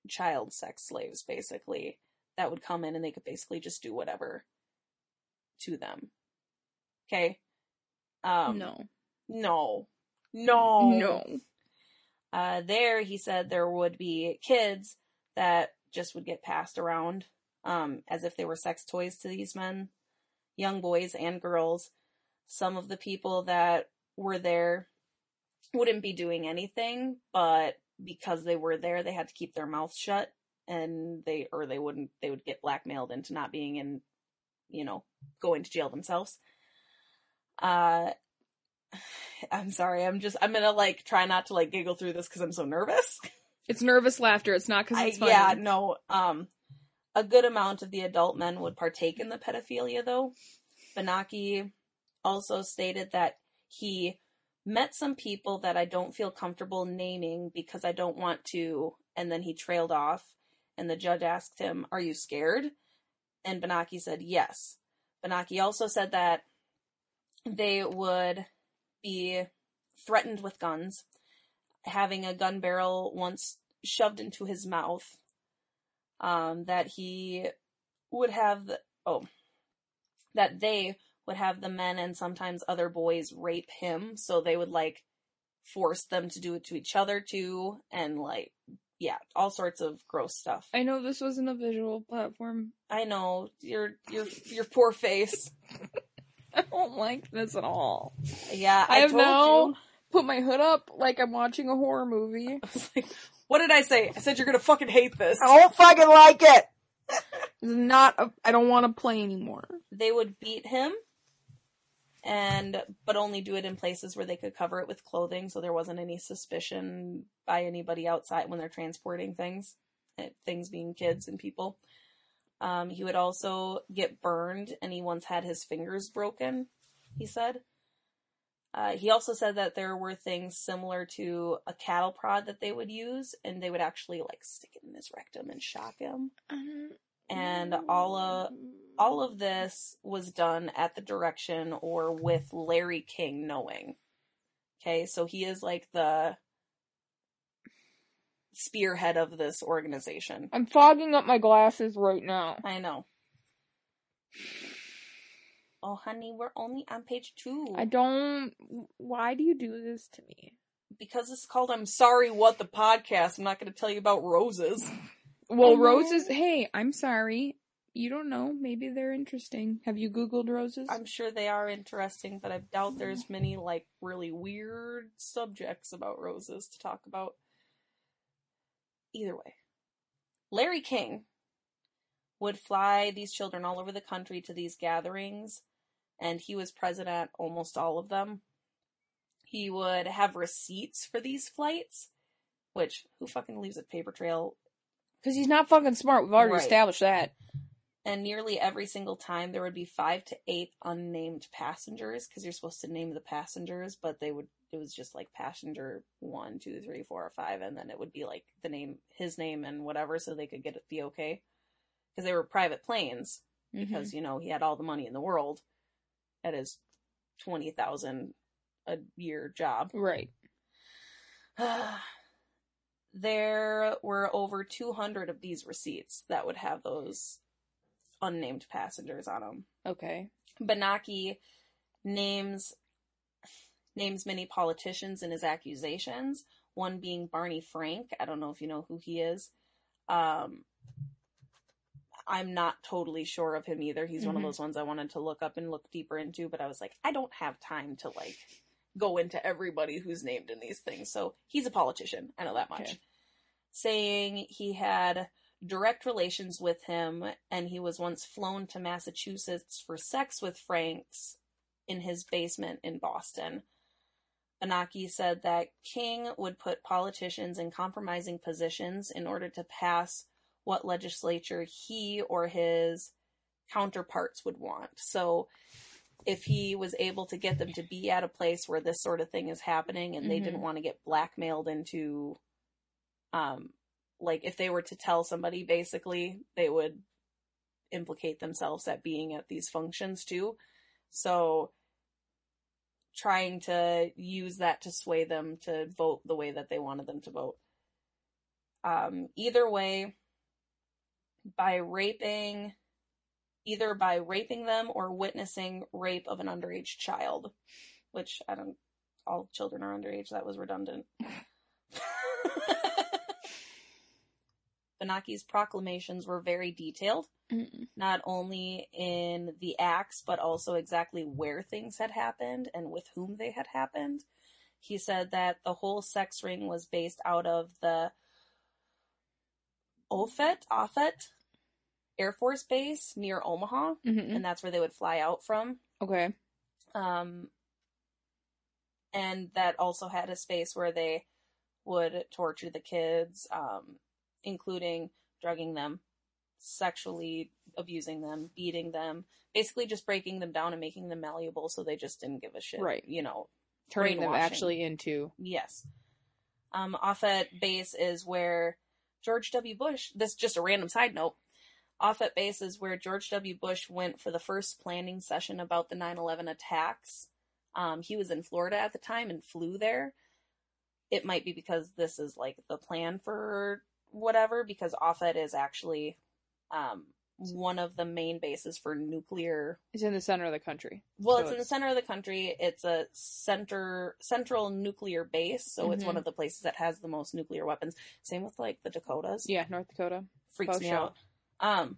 child sex slaves, basically, that would come in, and they could basically just do whatever to them. Okay? Um, no. No. No. No. Uh, there, he said there would be kids that just would get passed around um, as if they were sex toys to these men, young boys and girls. Some of the people that were there wouldn't be doing anything, but because they were there, they had to keep their mouths shut, and they, or they wouldn't, they would get blackmailed into not being in, you know, going to jail themselves. Uh, I'm sorry. I'm just, I'm going to like, try not to like giggle through this because I'm so nervous. It's nervous laughter. It's not because it's funny. Yeah, no. Um, a good amount of the adult men would partake in the pedophilia though. Bonacci also stated that he met some people that I don't feel comfortable naming because I don't want to. And then he trailed off, and the judge asked him, "Are you scared?" And Bonacci said, "Yes." Bonacci also said that they would be threatened with guns, having a gun barrel once shoved into his mouth, um, that he would have, the, oh, that they would have the men and sometimes other boys rape him. So they would like force them to do it to each other too. And like, yeah, all sorts of gross stuff. I know this wasn't a visual platform. I know your, your, your poor face. I don't like this at all. Yeah, I, I have now you. Put my hood up like I'm watching a horror movie. I was like, what did I say? I said you're gonna fucking hate this. I don't fucking like it. Not. A, I don't want to play anymore. They would beat him, and but only do it in places where they could cover it with clothing, so there wasn't any suspicion by anybody outside when they're transporting things, things being kids and people. Um, he would also get burned, and he once had his fingers broken, he said. Uh, he also said that there were things similar to a cattle prod that they would use, and they would actually, like, stick it in his rectum and shock him. Um, and all of, all of this was done at the direction or with Larry King knowing. Okay, so he is, like, the spearhead of this organization. I'm fogging up my glasses right now. I know. Oh, honey, we're only on page two. I don't... Why do you do this to me? Because it's called I'm Sorry What the Podcast. I'm not going to tell you about roses. Well, mm-hmm. Roses... Hey, I'm sorry. You don't know. Maybe they're interesting. Have you Googled roses? I'm sure they are interesting, but I doubt there's many, like, really weird subjects about roses to talk about. Either way, Larry King would fly these children all over the country to these gatherings, and he was present at almost all of them. He would have receipts for these flights, which, who fucking leaves a paper trail? Because he's not fucking smart. We've already right. established that. And nearly every single time, there would be five to eight unnamed passengers, because you're supposed to name the passengers, but they would... It was just, like, passenger one, two, three, four, or five, and then it would be, like, the name, his name, and whatever, so they could get the okay. Because they were private planes, mm-hmm. because, you know, he had all the money in the world at his twenty thousand a year job. Right. There were over two hundred of these receipts that would have those unnamed passengers on them. Okay. Bonacci names... names many politicians in his accusations, one being Barney Frank. I don't know if you know who he is. Um, I'm not totally sure of him either. He's mm-hmm. one of those ones I wanted to look up and look deeper into, but I was like, I don't have time to, like, go into everybody who's named in these things. So he's a politician. I know that much. Okay. Saying he had direct relations with him, and he was once flown to Massachusetts for sex with Franks in his basement in Boston. Bonacci said that King would put politicians in compromising positions in order to pass what legislature he or his counterparts would want. So if he was able to get them to be at a place where this sort of thing is happening and mm-hmm. they didn't want to get blackmailed into, um, like if they were to tell somebody, basically, they would implicate themselves at being at these functions too. So trying to use that to sway them to vote the way that they wanted them to vote. Um, either way, by raping, either by raping them or witnessing rape of an underage child, which I don't, all children are underage. That was redundant. Bonacci's proclamations were very detailed. mm. not only in the acts, but also exactly where things had happened and with whom they had happened. He said that the whole sex ring was based out of the Offutt, Offutt Air Force Base near Omaha, mm-hmm. and that's where they would fly out from. Okay. Um, and that also had a space where they would torture the kids, um, including drugging them, sexually abusing them, beating them, basically just breaking them down and making them malleable so they just didn't give a shit. Right. You know, turning them actually into. Yes. Um, Offutt Base is where George W. Bush, this just a random side note, Offutt Base is where George W. Bush went for the first planning session about the nine eleven attacks. Um, he was in Florida at the time and flew there. It might be because this is like the plan for whatever, because Offutt is actually um, one of the main bases for nuclear. It's in the center of the country. Well, so it's, it's in the center of the country. It's a center central nuclear base, so mm-hmm. it's one of the places that has the most nuclear weapons. Same with like the Dakotas. Yeah, North Dakota. Freaks Post me out. out. Um,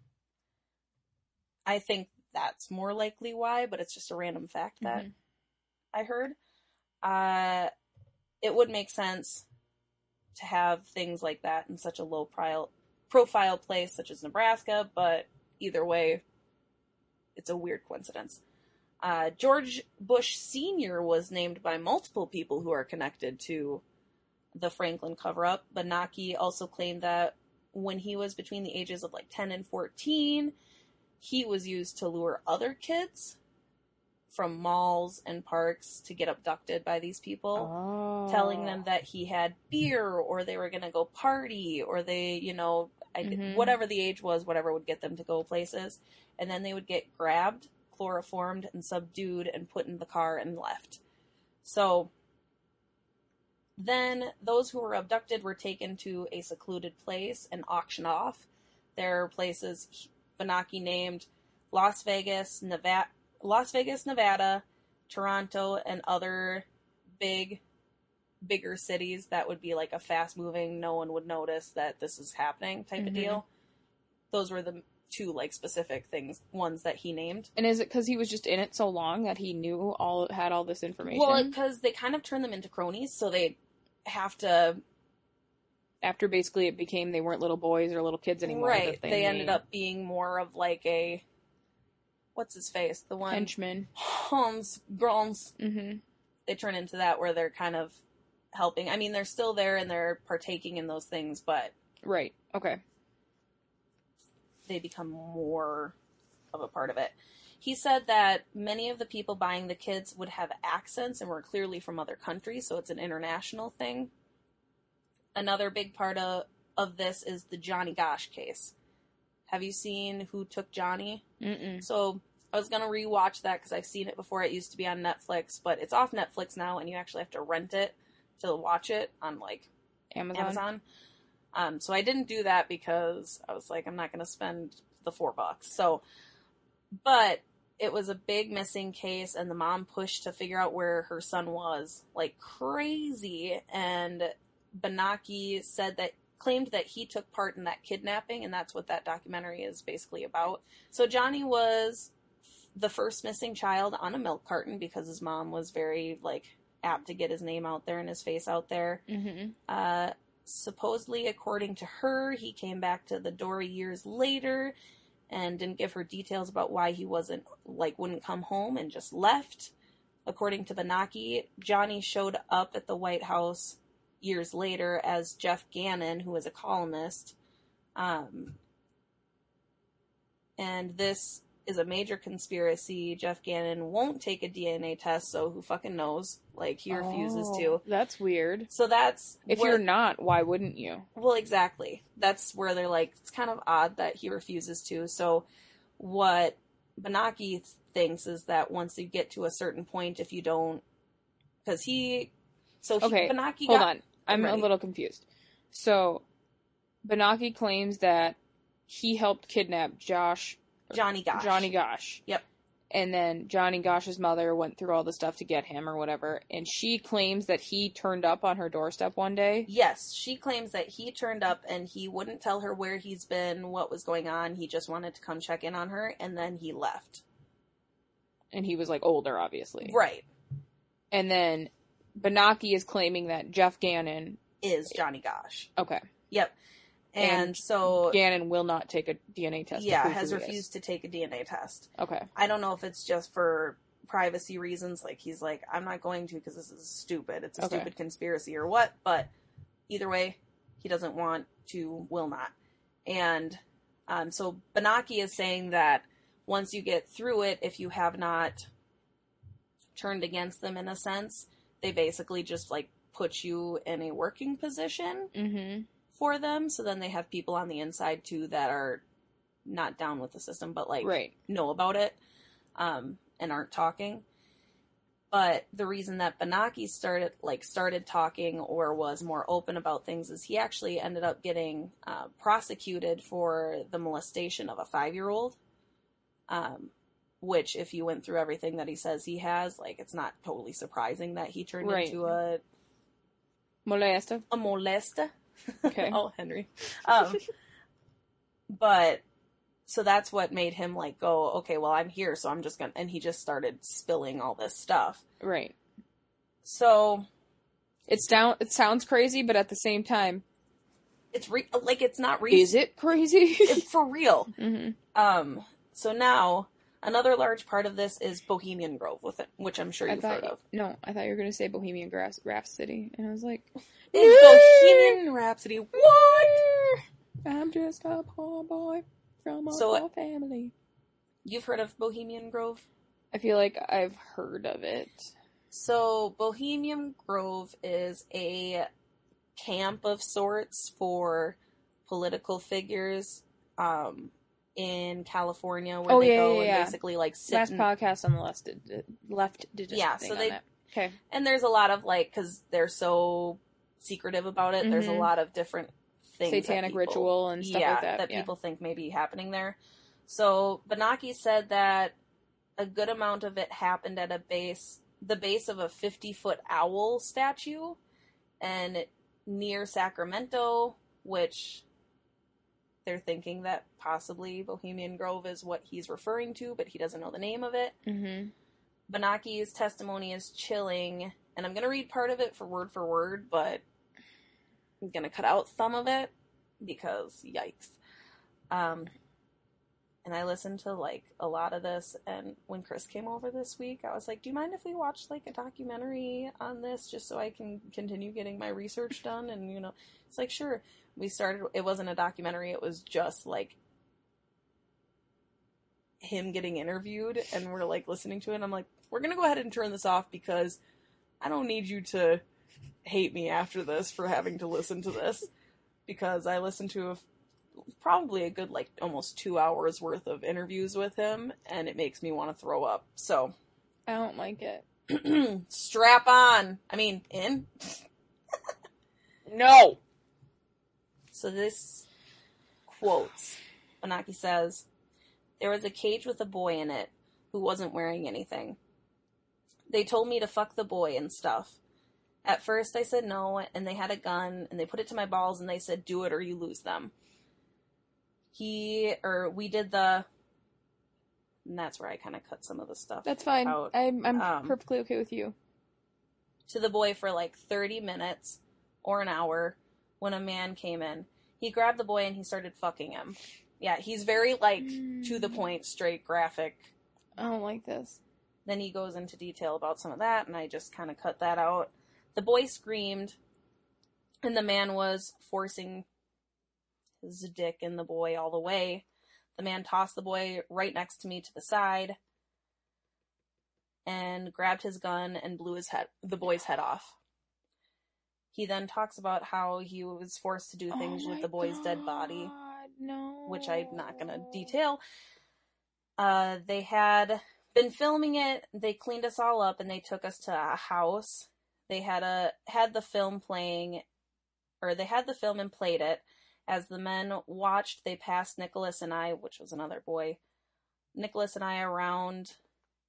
I think that's more likely why, but it's just a random fact that mm-hmm. I heard. Uh, it would make sense to have things like that in such a low profile, profile place such as Nebraska, but either way, it's a weird coincidence. Uh, George Bush Senior was named by multiple people who are connected to the Franklin cover-up. Bonacci also claimed that when he was between the ages of like ten and fourteen, he was used to lure other kids from malls and parks to get abducted by these people, oh. telling them that he had beer or they were going to go party or they, you know, I, mm-hmm. whatever the age was, whatever would get them to go places. And then they would get grabbed, chloroformed, and subdued and put in the car and left. So then those who were abducted were taken to a secluded place and auctioned off. There are places Bonacci named Las Vegas, Nevada, Las Vegas, Nevada, Toronto, and other big, bigger cities that would be like a fast-moving, no one would notice that this is happening type mm-hmm. of deal. Those were the two, like, specific things, ones that he named. And is it because he was just in it so long that he knew all, had all this information? Well, because they kind of turned them into cronies, so they have to... After basically it became they weren't little boys or little kids anymore. Right, they made. Ended up being more of like a... What's his face? The one... Henchman. Hans Grans. Mm-hmm. They turn into that where they're kind of helping. I mean, they're still there and they're partaking in those things, but... Right. Okay. They become more of a part of it. He said that many of the people buying the kids would have accents and were clearly from other countries, so it's an international thing. Another big part of, of this is the Johnny Gosch case. Have you seen Who Took Johnny? Mm-mm. So I was going to rewatch that because I've seen it before. It used to be on Netflix, but it's off Netflix now, and you actually have to rent it to watch it on, like, Amazon. Amazon. Um, so I didn't do that because I was like, I'm not going to spend the four bucks. So, but it was a big missing case, and the mom pushed to figure out where her son was, like, crazy. And Bonacci said that claimed that he took part in that kidnapping, and that's what that documentary is basically about. So Johnny was the first missing child on a milk carton because his mom was very, like, apt to get his name out there and his face out there. Mm-hmm. Uh, supposedly, according to her, he came back to the Dory years later and didn't give her details about why he wasn't, like, wouldn't come home and just left. According to Bonacci, Johnny showed up at the White House years later as Jeff Gannon, who was a columnist. Um, and this is a major conspiracy. Jeff Gannon won't take a D N A test, so who fucking knows? Like, he refuses oh, to. That's weird. So that's... If where, you're not, why wouldn't you? Well, exactly. That's where they're like, it's kind of odd that he refuses to. So what Bonacci thinks is that once you get to a certain point, if you don't... Because he... So he, okay, Bonacci hold got, on. I'm ready. A little confused. So, Bonacci claims that he helped kidnap Josh... Johnny Gosch. Johnny Gosch. Yep. And then Johnny Gosch's mother went through all the stuff to get him or whatever. And she claims that he turned up on her doorstep one day. Yes, she claims that he turned up and he wouldn't tell her where he's been, what was going on. He just wanted to come check in on her, and then he left. And he was, like, older, obviously. Right. And then Bonacci is claiming that Jeff Gannon... is Johnny Gosch. Okay. Yep. And, and so... Gannon will not take a D N A test. Yeah, has refused to take a D N A test. Okay. I don't know if it's just for privacy reasons. Like, he's like, I'm not going to because this is stupid. It's a okay. stupid conspiracy or what. But either way, he doesn't want to, will not. And um, so Bonacci is saying that once you get through it, if you have not turned against them in a sense, they basically just, like, put you in a working position. Mm-hmm. For them, so then they have people on the inside too that are not down with the system, but like right. know about it um, and aren't talking. But the reason that Bonacci started like started talking or was more open about things is he actually ended up getting uh, prosecuted for the molestation of a five-year-old. Um, which, if you went through everything that he says he has, like it's not totally surprising that he turned right. into a molesta. A molesta. Okay. Oh, Henry. Um, but, so that's what made him, like, go, okay, well, I'm here, so I'm just gonna, and he just started spilling all this stuff. Right. So. It's down, it sounds crazy, but at the same time. It's, re- like, it's not real. Is it crazy? It's for real. Mm-hmm. Um, so now, another large part of this is Bohemian Grove, with it, which I'm sure I you've thought, heard of. No, I thought you were going to say Bohemian Grass, Rhapsody, and I was like... It's Bohemian Rhapsody. What? I'm just a poor boy from a so, poor family. You've heard of Bohemian Grove? I feel like I've heard of it. So, Bohemian Grove is a camp of sorts for political figures um, in California where oh, they yeah, go yeah, and yeah. basically like sit Last and... podcast on the left did, left did a yeah, thing so they, on that. Okay. And there's a lot of like, because they're so... secretive about it. Mm-hmm. There's a lot of different things. Satanic people, ritual and stuff yeah, like that. that yeah. people think may be happening there. So, Bonacci said that a good amount of it happened at a base, the base of a fifty-foot owl statue and near Sacramento, which they're thinking that possibly Bohemian Grove is what he's referring to, but he doesn't know the name of it. Mm-hmm. Bonacci's testimony is chilling, and I'm going to read part of it for word for word, but I'm going to cut out some of it because yikes. Um, and I listened to, like, a lot of this, and when Chris came over this week, I was like, do you mind if we watch, like, a documentary on this just so I can continue getting my research done? And, you know, it's like, sure. We started, it wasn't a documentary, it was just, like, him getting interviewed, and we're, like, listening to it, and I'm like, we're going to go ahead and turn this off because... I don't need you to hate me after this for having to listen to this, because I listened to a, probably a good, like, almost two hours worth of interviews with him, and it makes me want to throw up, so. I don't like it. Strap on! I mean, in? No! So this quotes, Bonacci says, "There was a cage with a boy in it who wasn't wearing anything. They told me to fuck the boy and stuff. At first I said no, and they had a gun, and they put it to my balls, and they said, do it or you lose them. He, or we did the, and that's where I kind of cut some of the stuff That's fine. Out. I'm, I'm um, perfectly okay with you. To the boy for like thirty minutes or an hour when a man came in. He grabbed the boy and he started fucking him." Yeah, he's very like mm. to the point, straight, graphic. I don't like this. Then he goes into detail about some of that, and I just kind of cut that out. The boy screamed, and the man was forcing his dick in the boy all the way. The man tossed the boy right next to me to the side and grabbed his gun and blew his head, the boy's head off. He then talks about how he was forced to do things oh with the boy's God, dead body, no. which I'm not going to detail. Uh, they had... been filming it, they cleaned us all up, and they took us to a house. They had a had the film playing, or they had the film and played it. As the men watched, they passed Nicholas and I, which was another boy, Nicholas and I around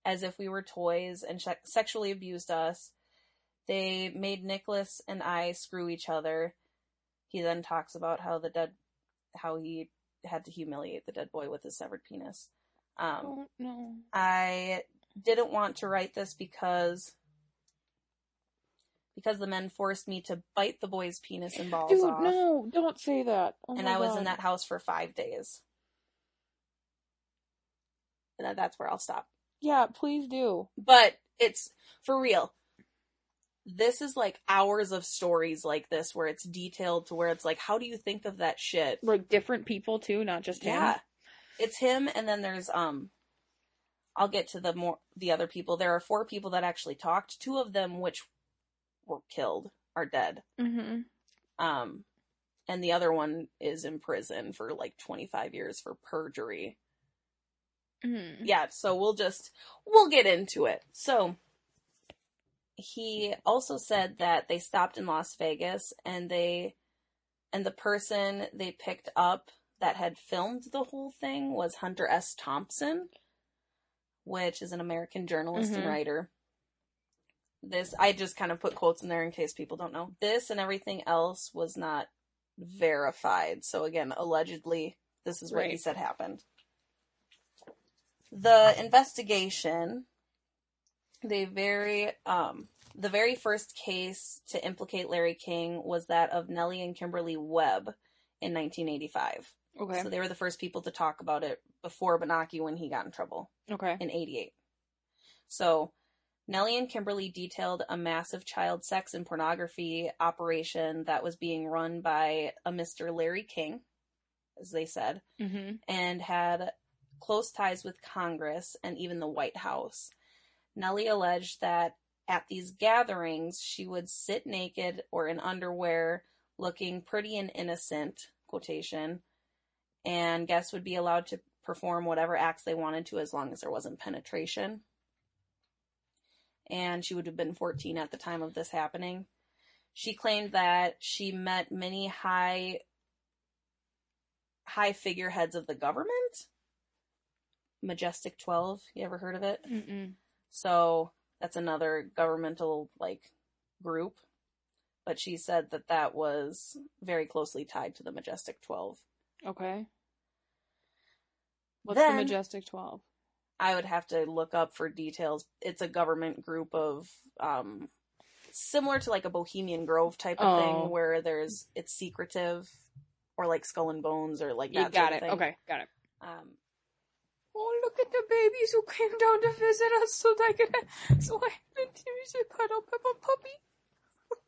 as if we were toys and she- sexually abused us. They made Nicholas and I screw each other. He then talks about how the dead, how he had to humiliate the dead boy with his severed penis. Um, oh, no. I didn't want to write this because because the men forced me to bite the boy's penis and balls Dude, off. No, don't say that. Oh and I was God. in that house for five days. And that's where I'll stop. Yeah, please do. But it's for real. This is like hours of stories like this where it's detailed to where it's like, how do you think of that shit? Like different people too, not just him. Yeah. It's him, and then there's um I'll get to the more the other people. There are four people that actually talked. Two of them which were killed are dead. Mm-hmm. Um and the other one is in prison for like twenty-five years for perjury. Mm-hmm. Yeah, so we'll just we'll get into it. So he also said that they stopped in Las Vegas, and they, and the person they picked up that had filmed the whole thing was Hunter S. Thompson, which is an American journalist mm-hmm. and writer. This, I just kind of put quotes in there in case people don't know. This and everything else was not verified. So again, allegedly, this is what right. he said happened. The investigation... They very, um, the very first case to implicate Larry King was that of Nellie and Kimberly Webb in nineteen eighty-five. Okay. So they were the first people to talk about it before Bonacci when he got in trouble. Okay. In eighty-eight. So Nellie and Kimberly detailed a massive child sex and pornography operation that was being run by a Mister Larry King, as they said, mm-hmm. and had close ties with Congress and even the White House. Nellie alleged that at these gatherings, she would sit naked or in underwear, looking pretty and innocent, quotation, and guests would be allowed to perform whatever acts they wanted to as long as there wasn't penetration. And she would have been fourteen at the time of this happening. She claimed that she met many high, high figureheads of the government. Majestic twelve, you ever heard of it? Mm-mm. So that's another governmental, like, group. But she said that that was very closely tied to the Majestic twelve. Okay. What's then, the Majestic twelve? I would have to look up for details. It's a government group of, um, similar to, like, a Bohemian Grove type of oh. thing where there's, it's secretive, or, like, Skull and Bones, or, like, that you got sort of it. Thing. Okay, got it. Um. Oh, look at the babies who came down to visit us so they could, so I had to cuddle Peppa Puppy.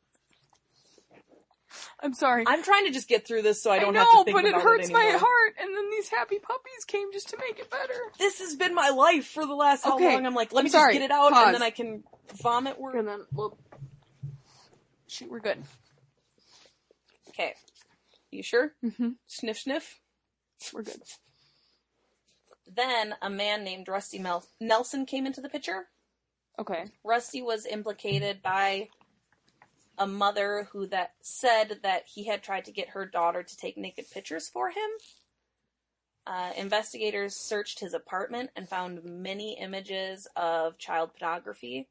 I'm sorry. I'm trying to just get through this so I don't I know, have to think about it anymore. I know, but it hurts my heart, and then these happy puppies came just to make it better. This has been my life for the last how okay. long. I'm like, let I'm me sorry. just get it out, Pause. and then I can vomit word. And then, well, shoot, we're good. Okay. You sure? Mm-hmm. Sniff, sniff. We're good. Then a man named Rusty Mel- Nelson came into the picture. Okay. Rusty was implicated by a mother who that said that he had tried to get her daughter to take naked pictures for him. Uh, investigators searched his apartment and found many images of child pornography.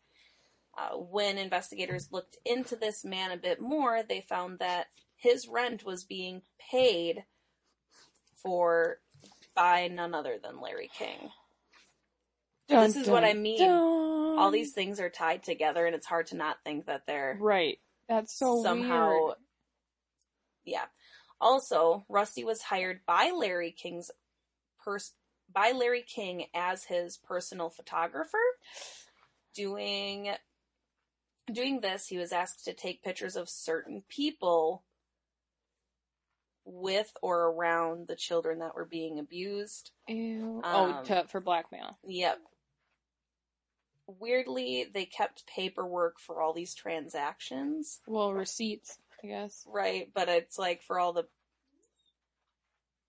Uh, when investigators looked into this man a bit more, they found that his rent was being paid for... by none other than Larry King. Dun, this is dun, what I mean. Dun. All these things are tied together, and it's hard to not think that they're... Right. That's so somehow... weird. Yeah. Also, Rusty was hired by Larry King's pers- by Larry King as his personal photographer. Doing, doing this, he was asked to take pictures of certain people... with or around the children that were being abused. Ew. Um, oh, to, for blackmail. Yep. Weirdly, they kept paperwork for all these transactions. Well, receipts, I guess. Right, but it's like for all the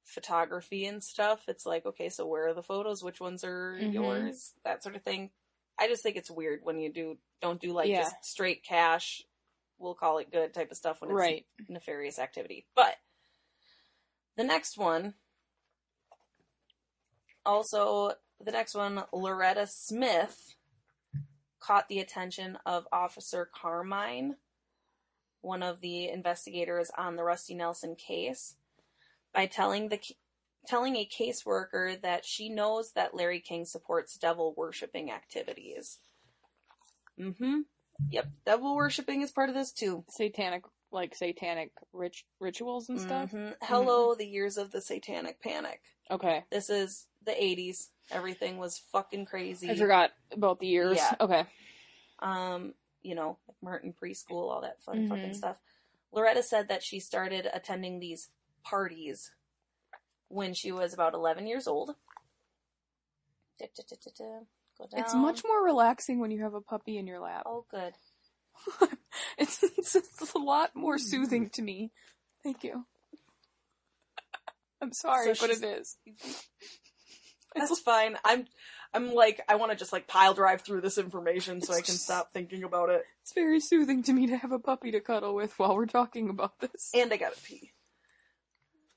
photography and stuff, it's like, okay, so where are the photos? Which ones are mm-hmm. yours? That sort of thing. I just think it's weird when you do, don't do like yeah. just straight cash, we'll call it good type of stuff when it's right. nefarious activity. But the next one, also But the next one, Loretta Smith, caught the attention of Officer Carmine, one of the investigators on the Rusty Nelson case, by telling the telling a caseworker that she knows that Larry King supports devil worshipping activities. Mm-hmm. Yep, devil worshipping is part of this too. Satanic, like satanic rit- rituals and stuff? Mm-hmm. Hello, mm-hmm. The years of the satanic panic. Okay. This is the eighties. Everything was fucking crazy. I forgot about the years. Yeah. Okay. Um, you know, like Martin preschool, all that fun mm-hmm. fucking stuff. Loretta said that she started attending these parties when she was about eleven years old. Da, da, da, da, da. It's much more relaxing when you have a puppy in your lap. Oh, good. it's, it's, it's a lot more soothing to me. Thank you. I'm sorry, so but it is. That's it's, fine. I'm, I'm like, I want to just like pile drive through this information so I can just, stop thinking about it. It's very soothing to me to have a puppy to cuddle with while we're talking about this. And I gotta pee.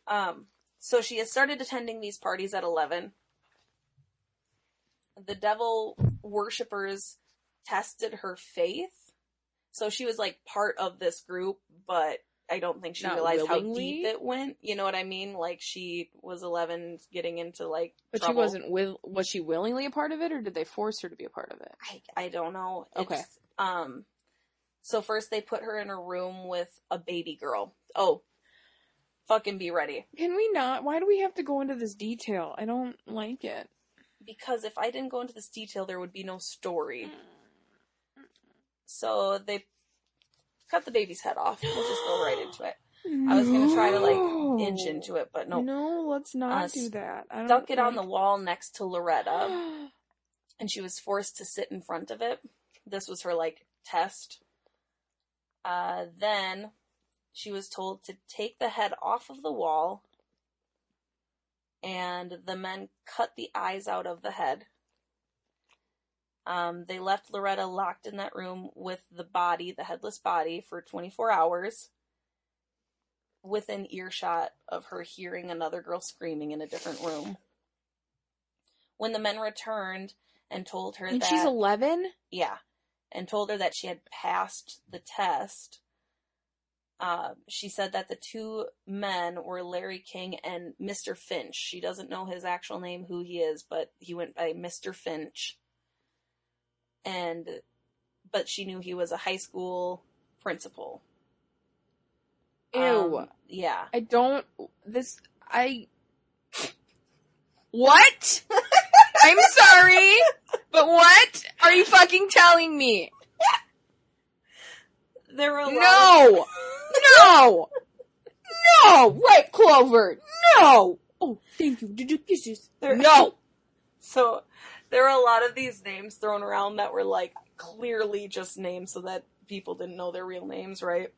Um. So she has started attending these parties at eleven. The devil worshippers tested her faith. So she was like part of this group, but I don't think she Not realized willingly. How deep it went. You know what I mean? Like she was eleven getting into like But trouble. She wasn't will was she willingly a part of it or did they force her to be a part of it? I I don't know. It's, okay. Um so first they put her in a room with a baby girl. Oh. Fucking be ready. Can we not? Why do we have to go into this detail? I don't like it. Because if I didn't go into this detail, there would be no story. So they cut the baby's head off. We'll just go right into it. No. I was going to try to, like, inch into it, but no. No, let's not uh, do that. I don't stuck think... it on the wall next to Loretta, and she was forced to sit in front of it. This was her, like, test. Uh, then she was told to take the head off of the wall, and the men cut the eyes out of the head. Um, they left Loretta locked in that room with the body, the headless body, for twenty-four hours within earshot of her hearing another girl screaming in a different room. When the men returned and told her and that... she's eleven? Yeah. And told her that she had passed the test... Uh, she said that the two men were Larry King and Mister Finch. She doesn't know his actual name, who he is, but he went by Mister Finch. And, but she knew he was a high school principal. Ew. Um, yeah. I don't, this, I... What? I'm sorry, but what are you fucking telling me? There were a lot No! Of- No! No! Right, Clover! No! Oh, thank you. Did you kiss this? No! So, there were a lot of these names thrown around that were, like, clearly just names so that people didn't know their real names, right?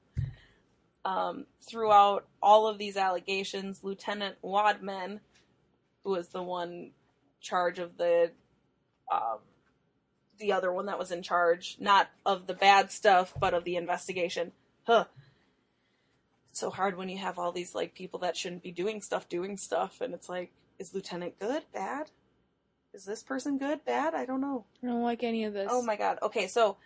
Um, throughout all of these allegations, Lieutenant Wadman, who was the one charge of the, um, the other one that was in charge, not of the bad stuff, but of the investigation, huh, it's so hard when you have all these, like, people that shouldn't be doing stuff, doing stuff, and it's like, is Lieutenant good? Bad? Is this person good? Bad? I don't know. I don't like any of this. Oh, my God. Okay, so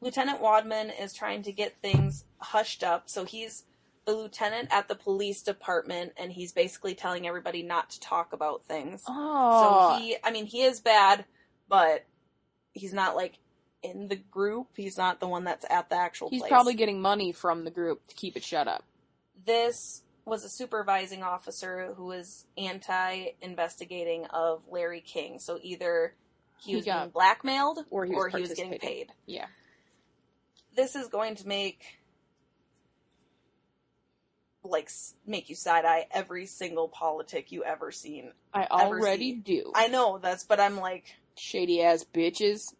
Lieutenant Wadman is trying to get things hushed up, so he's the lieutenant at the police department, and he's basically telling everybody not to talk about things. Oh. So he, I mean, he is bad, but he's not, like, in the group. He's not the one that's at the actual he's place. He's probably getting money from the group to keep it shut up. This was a supervising officer who was anti-investigating of Larry King. So either he, he was being blackmailed or he was, or he was getting paid. Yeah. This is going to make, like, make you side-eye every single politic you ever seen. I already seen. do. I know, that's, but I'm like... shady-ass bitches.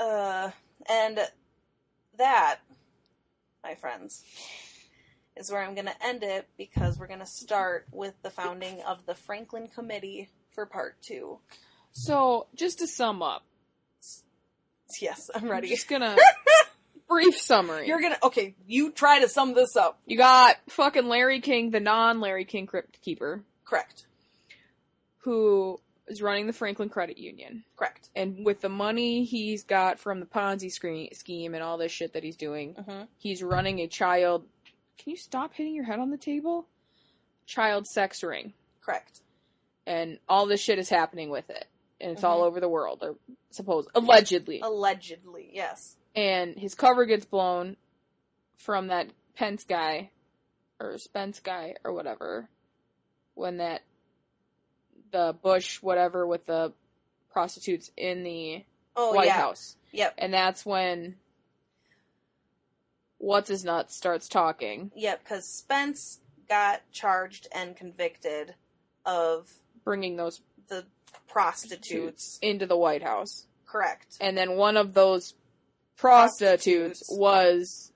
Uh, and that, my friends... is where I'm going to end it, because we're going to start with the founding of the Franklin Committee for part two. So, just to sum up. Yes, I'm ready. I'm just going to... brief summary. You're going to... Okay, you try to sum this up. You got fucking Larry King, the non-Larry King crypt keeper. Correct. Who is running the Franklin Credit Union. Correct. And with the money he's got from the Ponzi scheme and all this shit that he's doing, uh-huh. he's running a child... Can you stop hitting your head on the table? Child sex ring. Correct. And all this shit is happening with it. And it's mm-hmm. all over the world, or suppose allegedly. Allegedly, yes. And his cover gets blown from that Pence guy, or Spence guy, or whatever, when that, the Bush whatever with the prostitutes in the oh, White yeah. House. Yep. And that's when What's-His-Nuts starts talking. Yep, because Spence got charged and convicted of... Bringing those... The prostitutes... Into the White House. Correct. And then one of those prostitutes, prostitutes. was...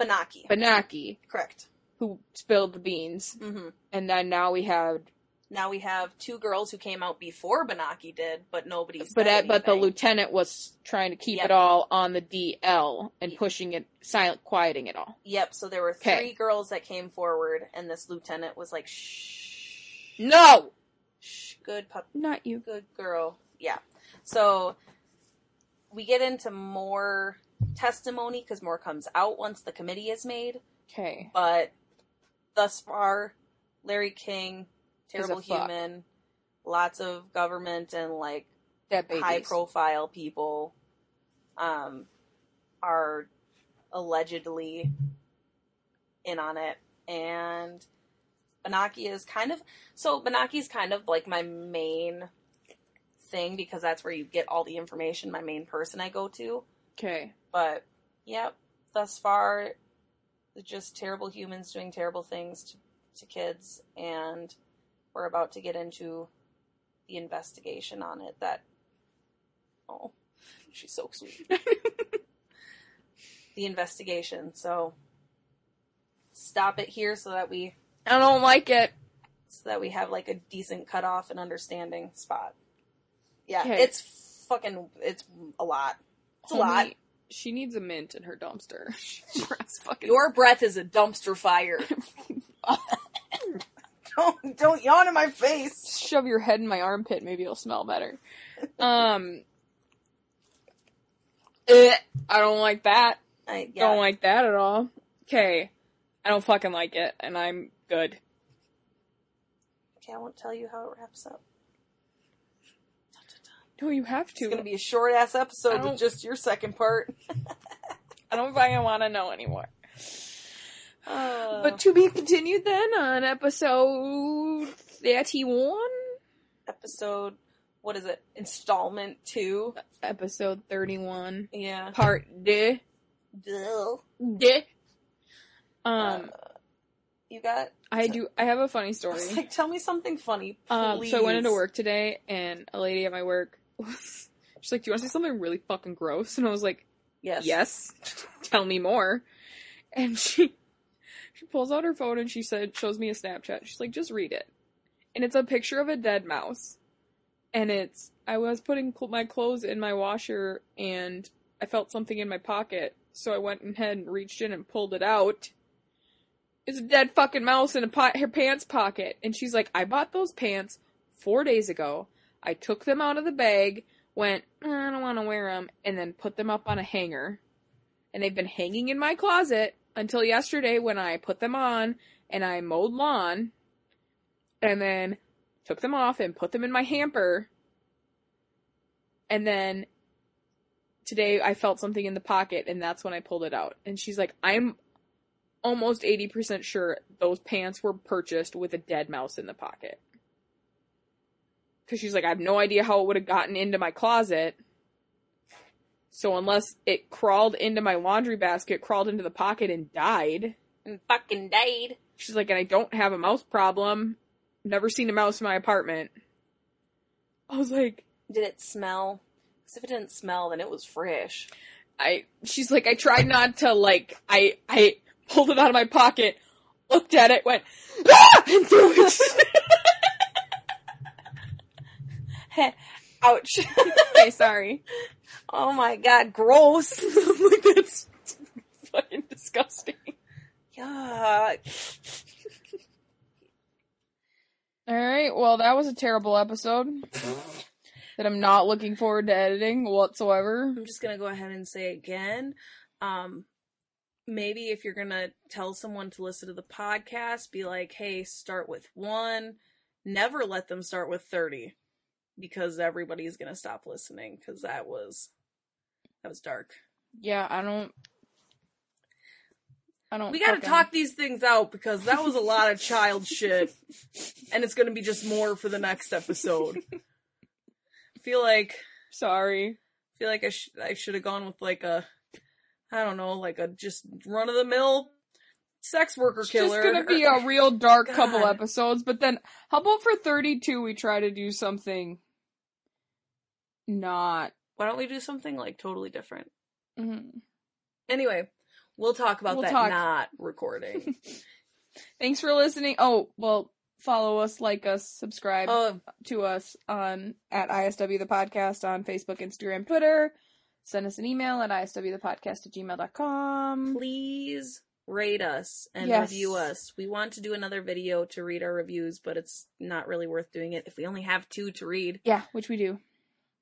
Bonacci. Bonacci. Correct. Who spilled the beans. Mm-hmm. And then now we have... Now we have two girls who came out before Bonacci did, but nobody said anything. But the lieutenant was trying to keep yep. it all on the D L and yep. pushing it, silent, quieting it all. Yep, so there were three Kay. girls that came forward, and this lieutenant was like, shh. No! Shh, good pup. Not you. Good girl. Yeah. So, we get into more testimony, because more comes out once the committee is made. Okay. But, thus far, Larry King... Terrible human, lots of government and, like, high-profile people um, are allegedly in on it. And Bonacci is kind of... So, Bonacci is kind of, like, my main thing, because that's where you get all the information, my main person I go to. Okay. But, yep, thus far, just terrible humans doing terrible things to, to kids, and... We're about to get into the investigation on it that... Oh, she's so sweet. The investigation, so... Stop it here so that we... I don't like it. So that we have, like, a decent cutoff and understanding spot. Yeah, okay. It's fucking... It's a lot. It's Homie, a lot. She needs a mint in her dumpster. fucking... Your breath is a dumpster fire. Don't, don't yawn in my face. Shove your head in my armpit. Maybe it'll smell better. Um, eh, I don't like that. I yeah. don't like that at all. Okay. I don't fucking like it, and I'm good. Okay, I won't tell you how it wraps up. No, you have to. It's going to be a short-ass episode with just your second part. I don't fucking want to know anymore. Uh, but to be continued then on episode thirty-one? Episode, what is it? Installment two? Episode thirty-one. Yeah. Part D. Duh. D. Um. Uh, you got? I so, do, I have a funny story. Like, tell me something funny, please. Um, so I went into work today, and a lady at my work was, she's like, do you want to say something really fucking gross? And I was like, yes. Yes. Tell me more. And she... She pulls out her phone and she said, shows me a Snapchat. She's like, just read it. And it's a picture of a dead mouse. And it's, I was putting cl- my clothes in my washer and I felt something in my pocket. So I went ahead and reached in and pulled it out. It's a dead fucking mouse in a pot- her pants pocket. And she's like, I bought those pants four days ago. I took them out of the bag, went, I don't want to wear them, and then put them up on a hanger. And they've been hanging in my closet. Until yesterday when I put them on and I mowed lawn and then took them off and put them in my hamper. And then today I felt something in the pocket and that's when I pulled it out. And she's like, I'm almost eighty percent sure those pants were purchased with a dead mouse in the pocket. Because she's like, I have no idea how it would have gotten into my closet. So unless it crawled into my laundry basket, crawled into the pocket, and died. And fucking died. She's like, and I don't have a mouse problem. Never seen a mouse in my apartment. I was like... Did it smell? Because if it didn't smell, then it was fresh. I. She's like, I tried not to, like... I I pulled it out of my pocket, looked at it, went... Ah! And threw it. Ouch. Okay, sorry. Oh my god, gross. Like, that's fucking disgusting. Yuck. All right. Well, that was a terrible episode that I'm not looking forward to editing whatsoever. I'm just going to go ahead and say again, um, maybe if you're going to tell someone to listen to the podcast, be like, hey, start with one. Never let them start with thirty, because everybody's going to stop listening, because that was, that was dark. Yeah, I don't... I don't we gotta fucking... talk these things out, because that was a lot of child shit, and it's gonna be just more for the next episode. I feel like... Sorry. I feel like I, sh- I should have gone with, like, a... I don't know, like a just run-of-the-mill sex worker it's killer. It's gonna be a real dark God. couple episodes, but then, how about for thirty-two we try to do something... not... Why don't we do something, like, totally different? Mm-hmm. Anyway... We'll talk about we'll that talk. not recording. Thanks for listening. Oh, well, follow us, like us, subscribe oh. to us on at I S W the Podcast on Facebook, Instagram, Twitter. Send us an email at I S W the podcast at gmail dot com. Please rate us and yes. review us. We want to do another video to read our reviews, but it's not really worth doing it if we only have two to read. Yeah, which we do. Two,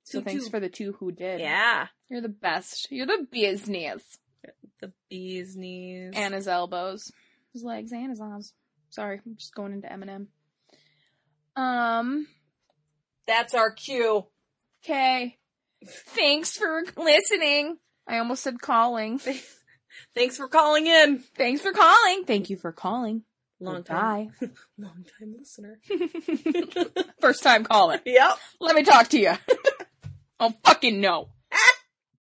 so thanks two. for the two who did. Yeah. You're the best. You're the business. The bee's knees. And his elbows. His legs and his arms. Sorry, I'm just going into Eminem. Um. That's our cue. Okay. Thanks for listening. I almost said calling. Thanks for calling in. Thanks for calling. Thank you for calling. Long Goodbye. time. Long time listener. First time caller. Yep. Let me talk to you. Oh, fucking no.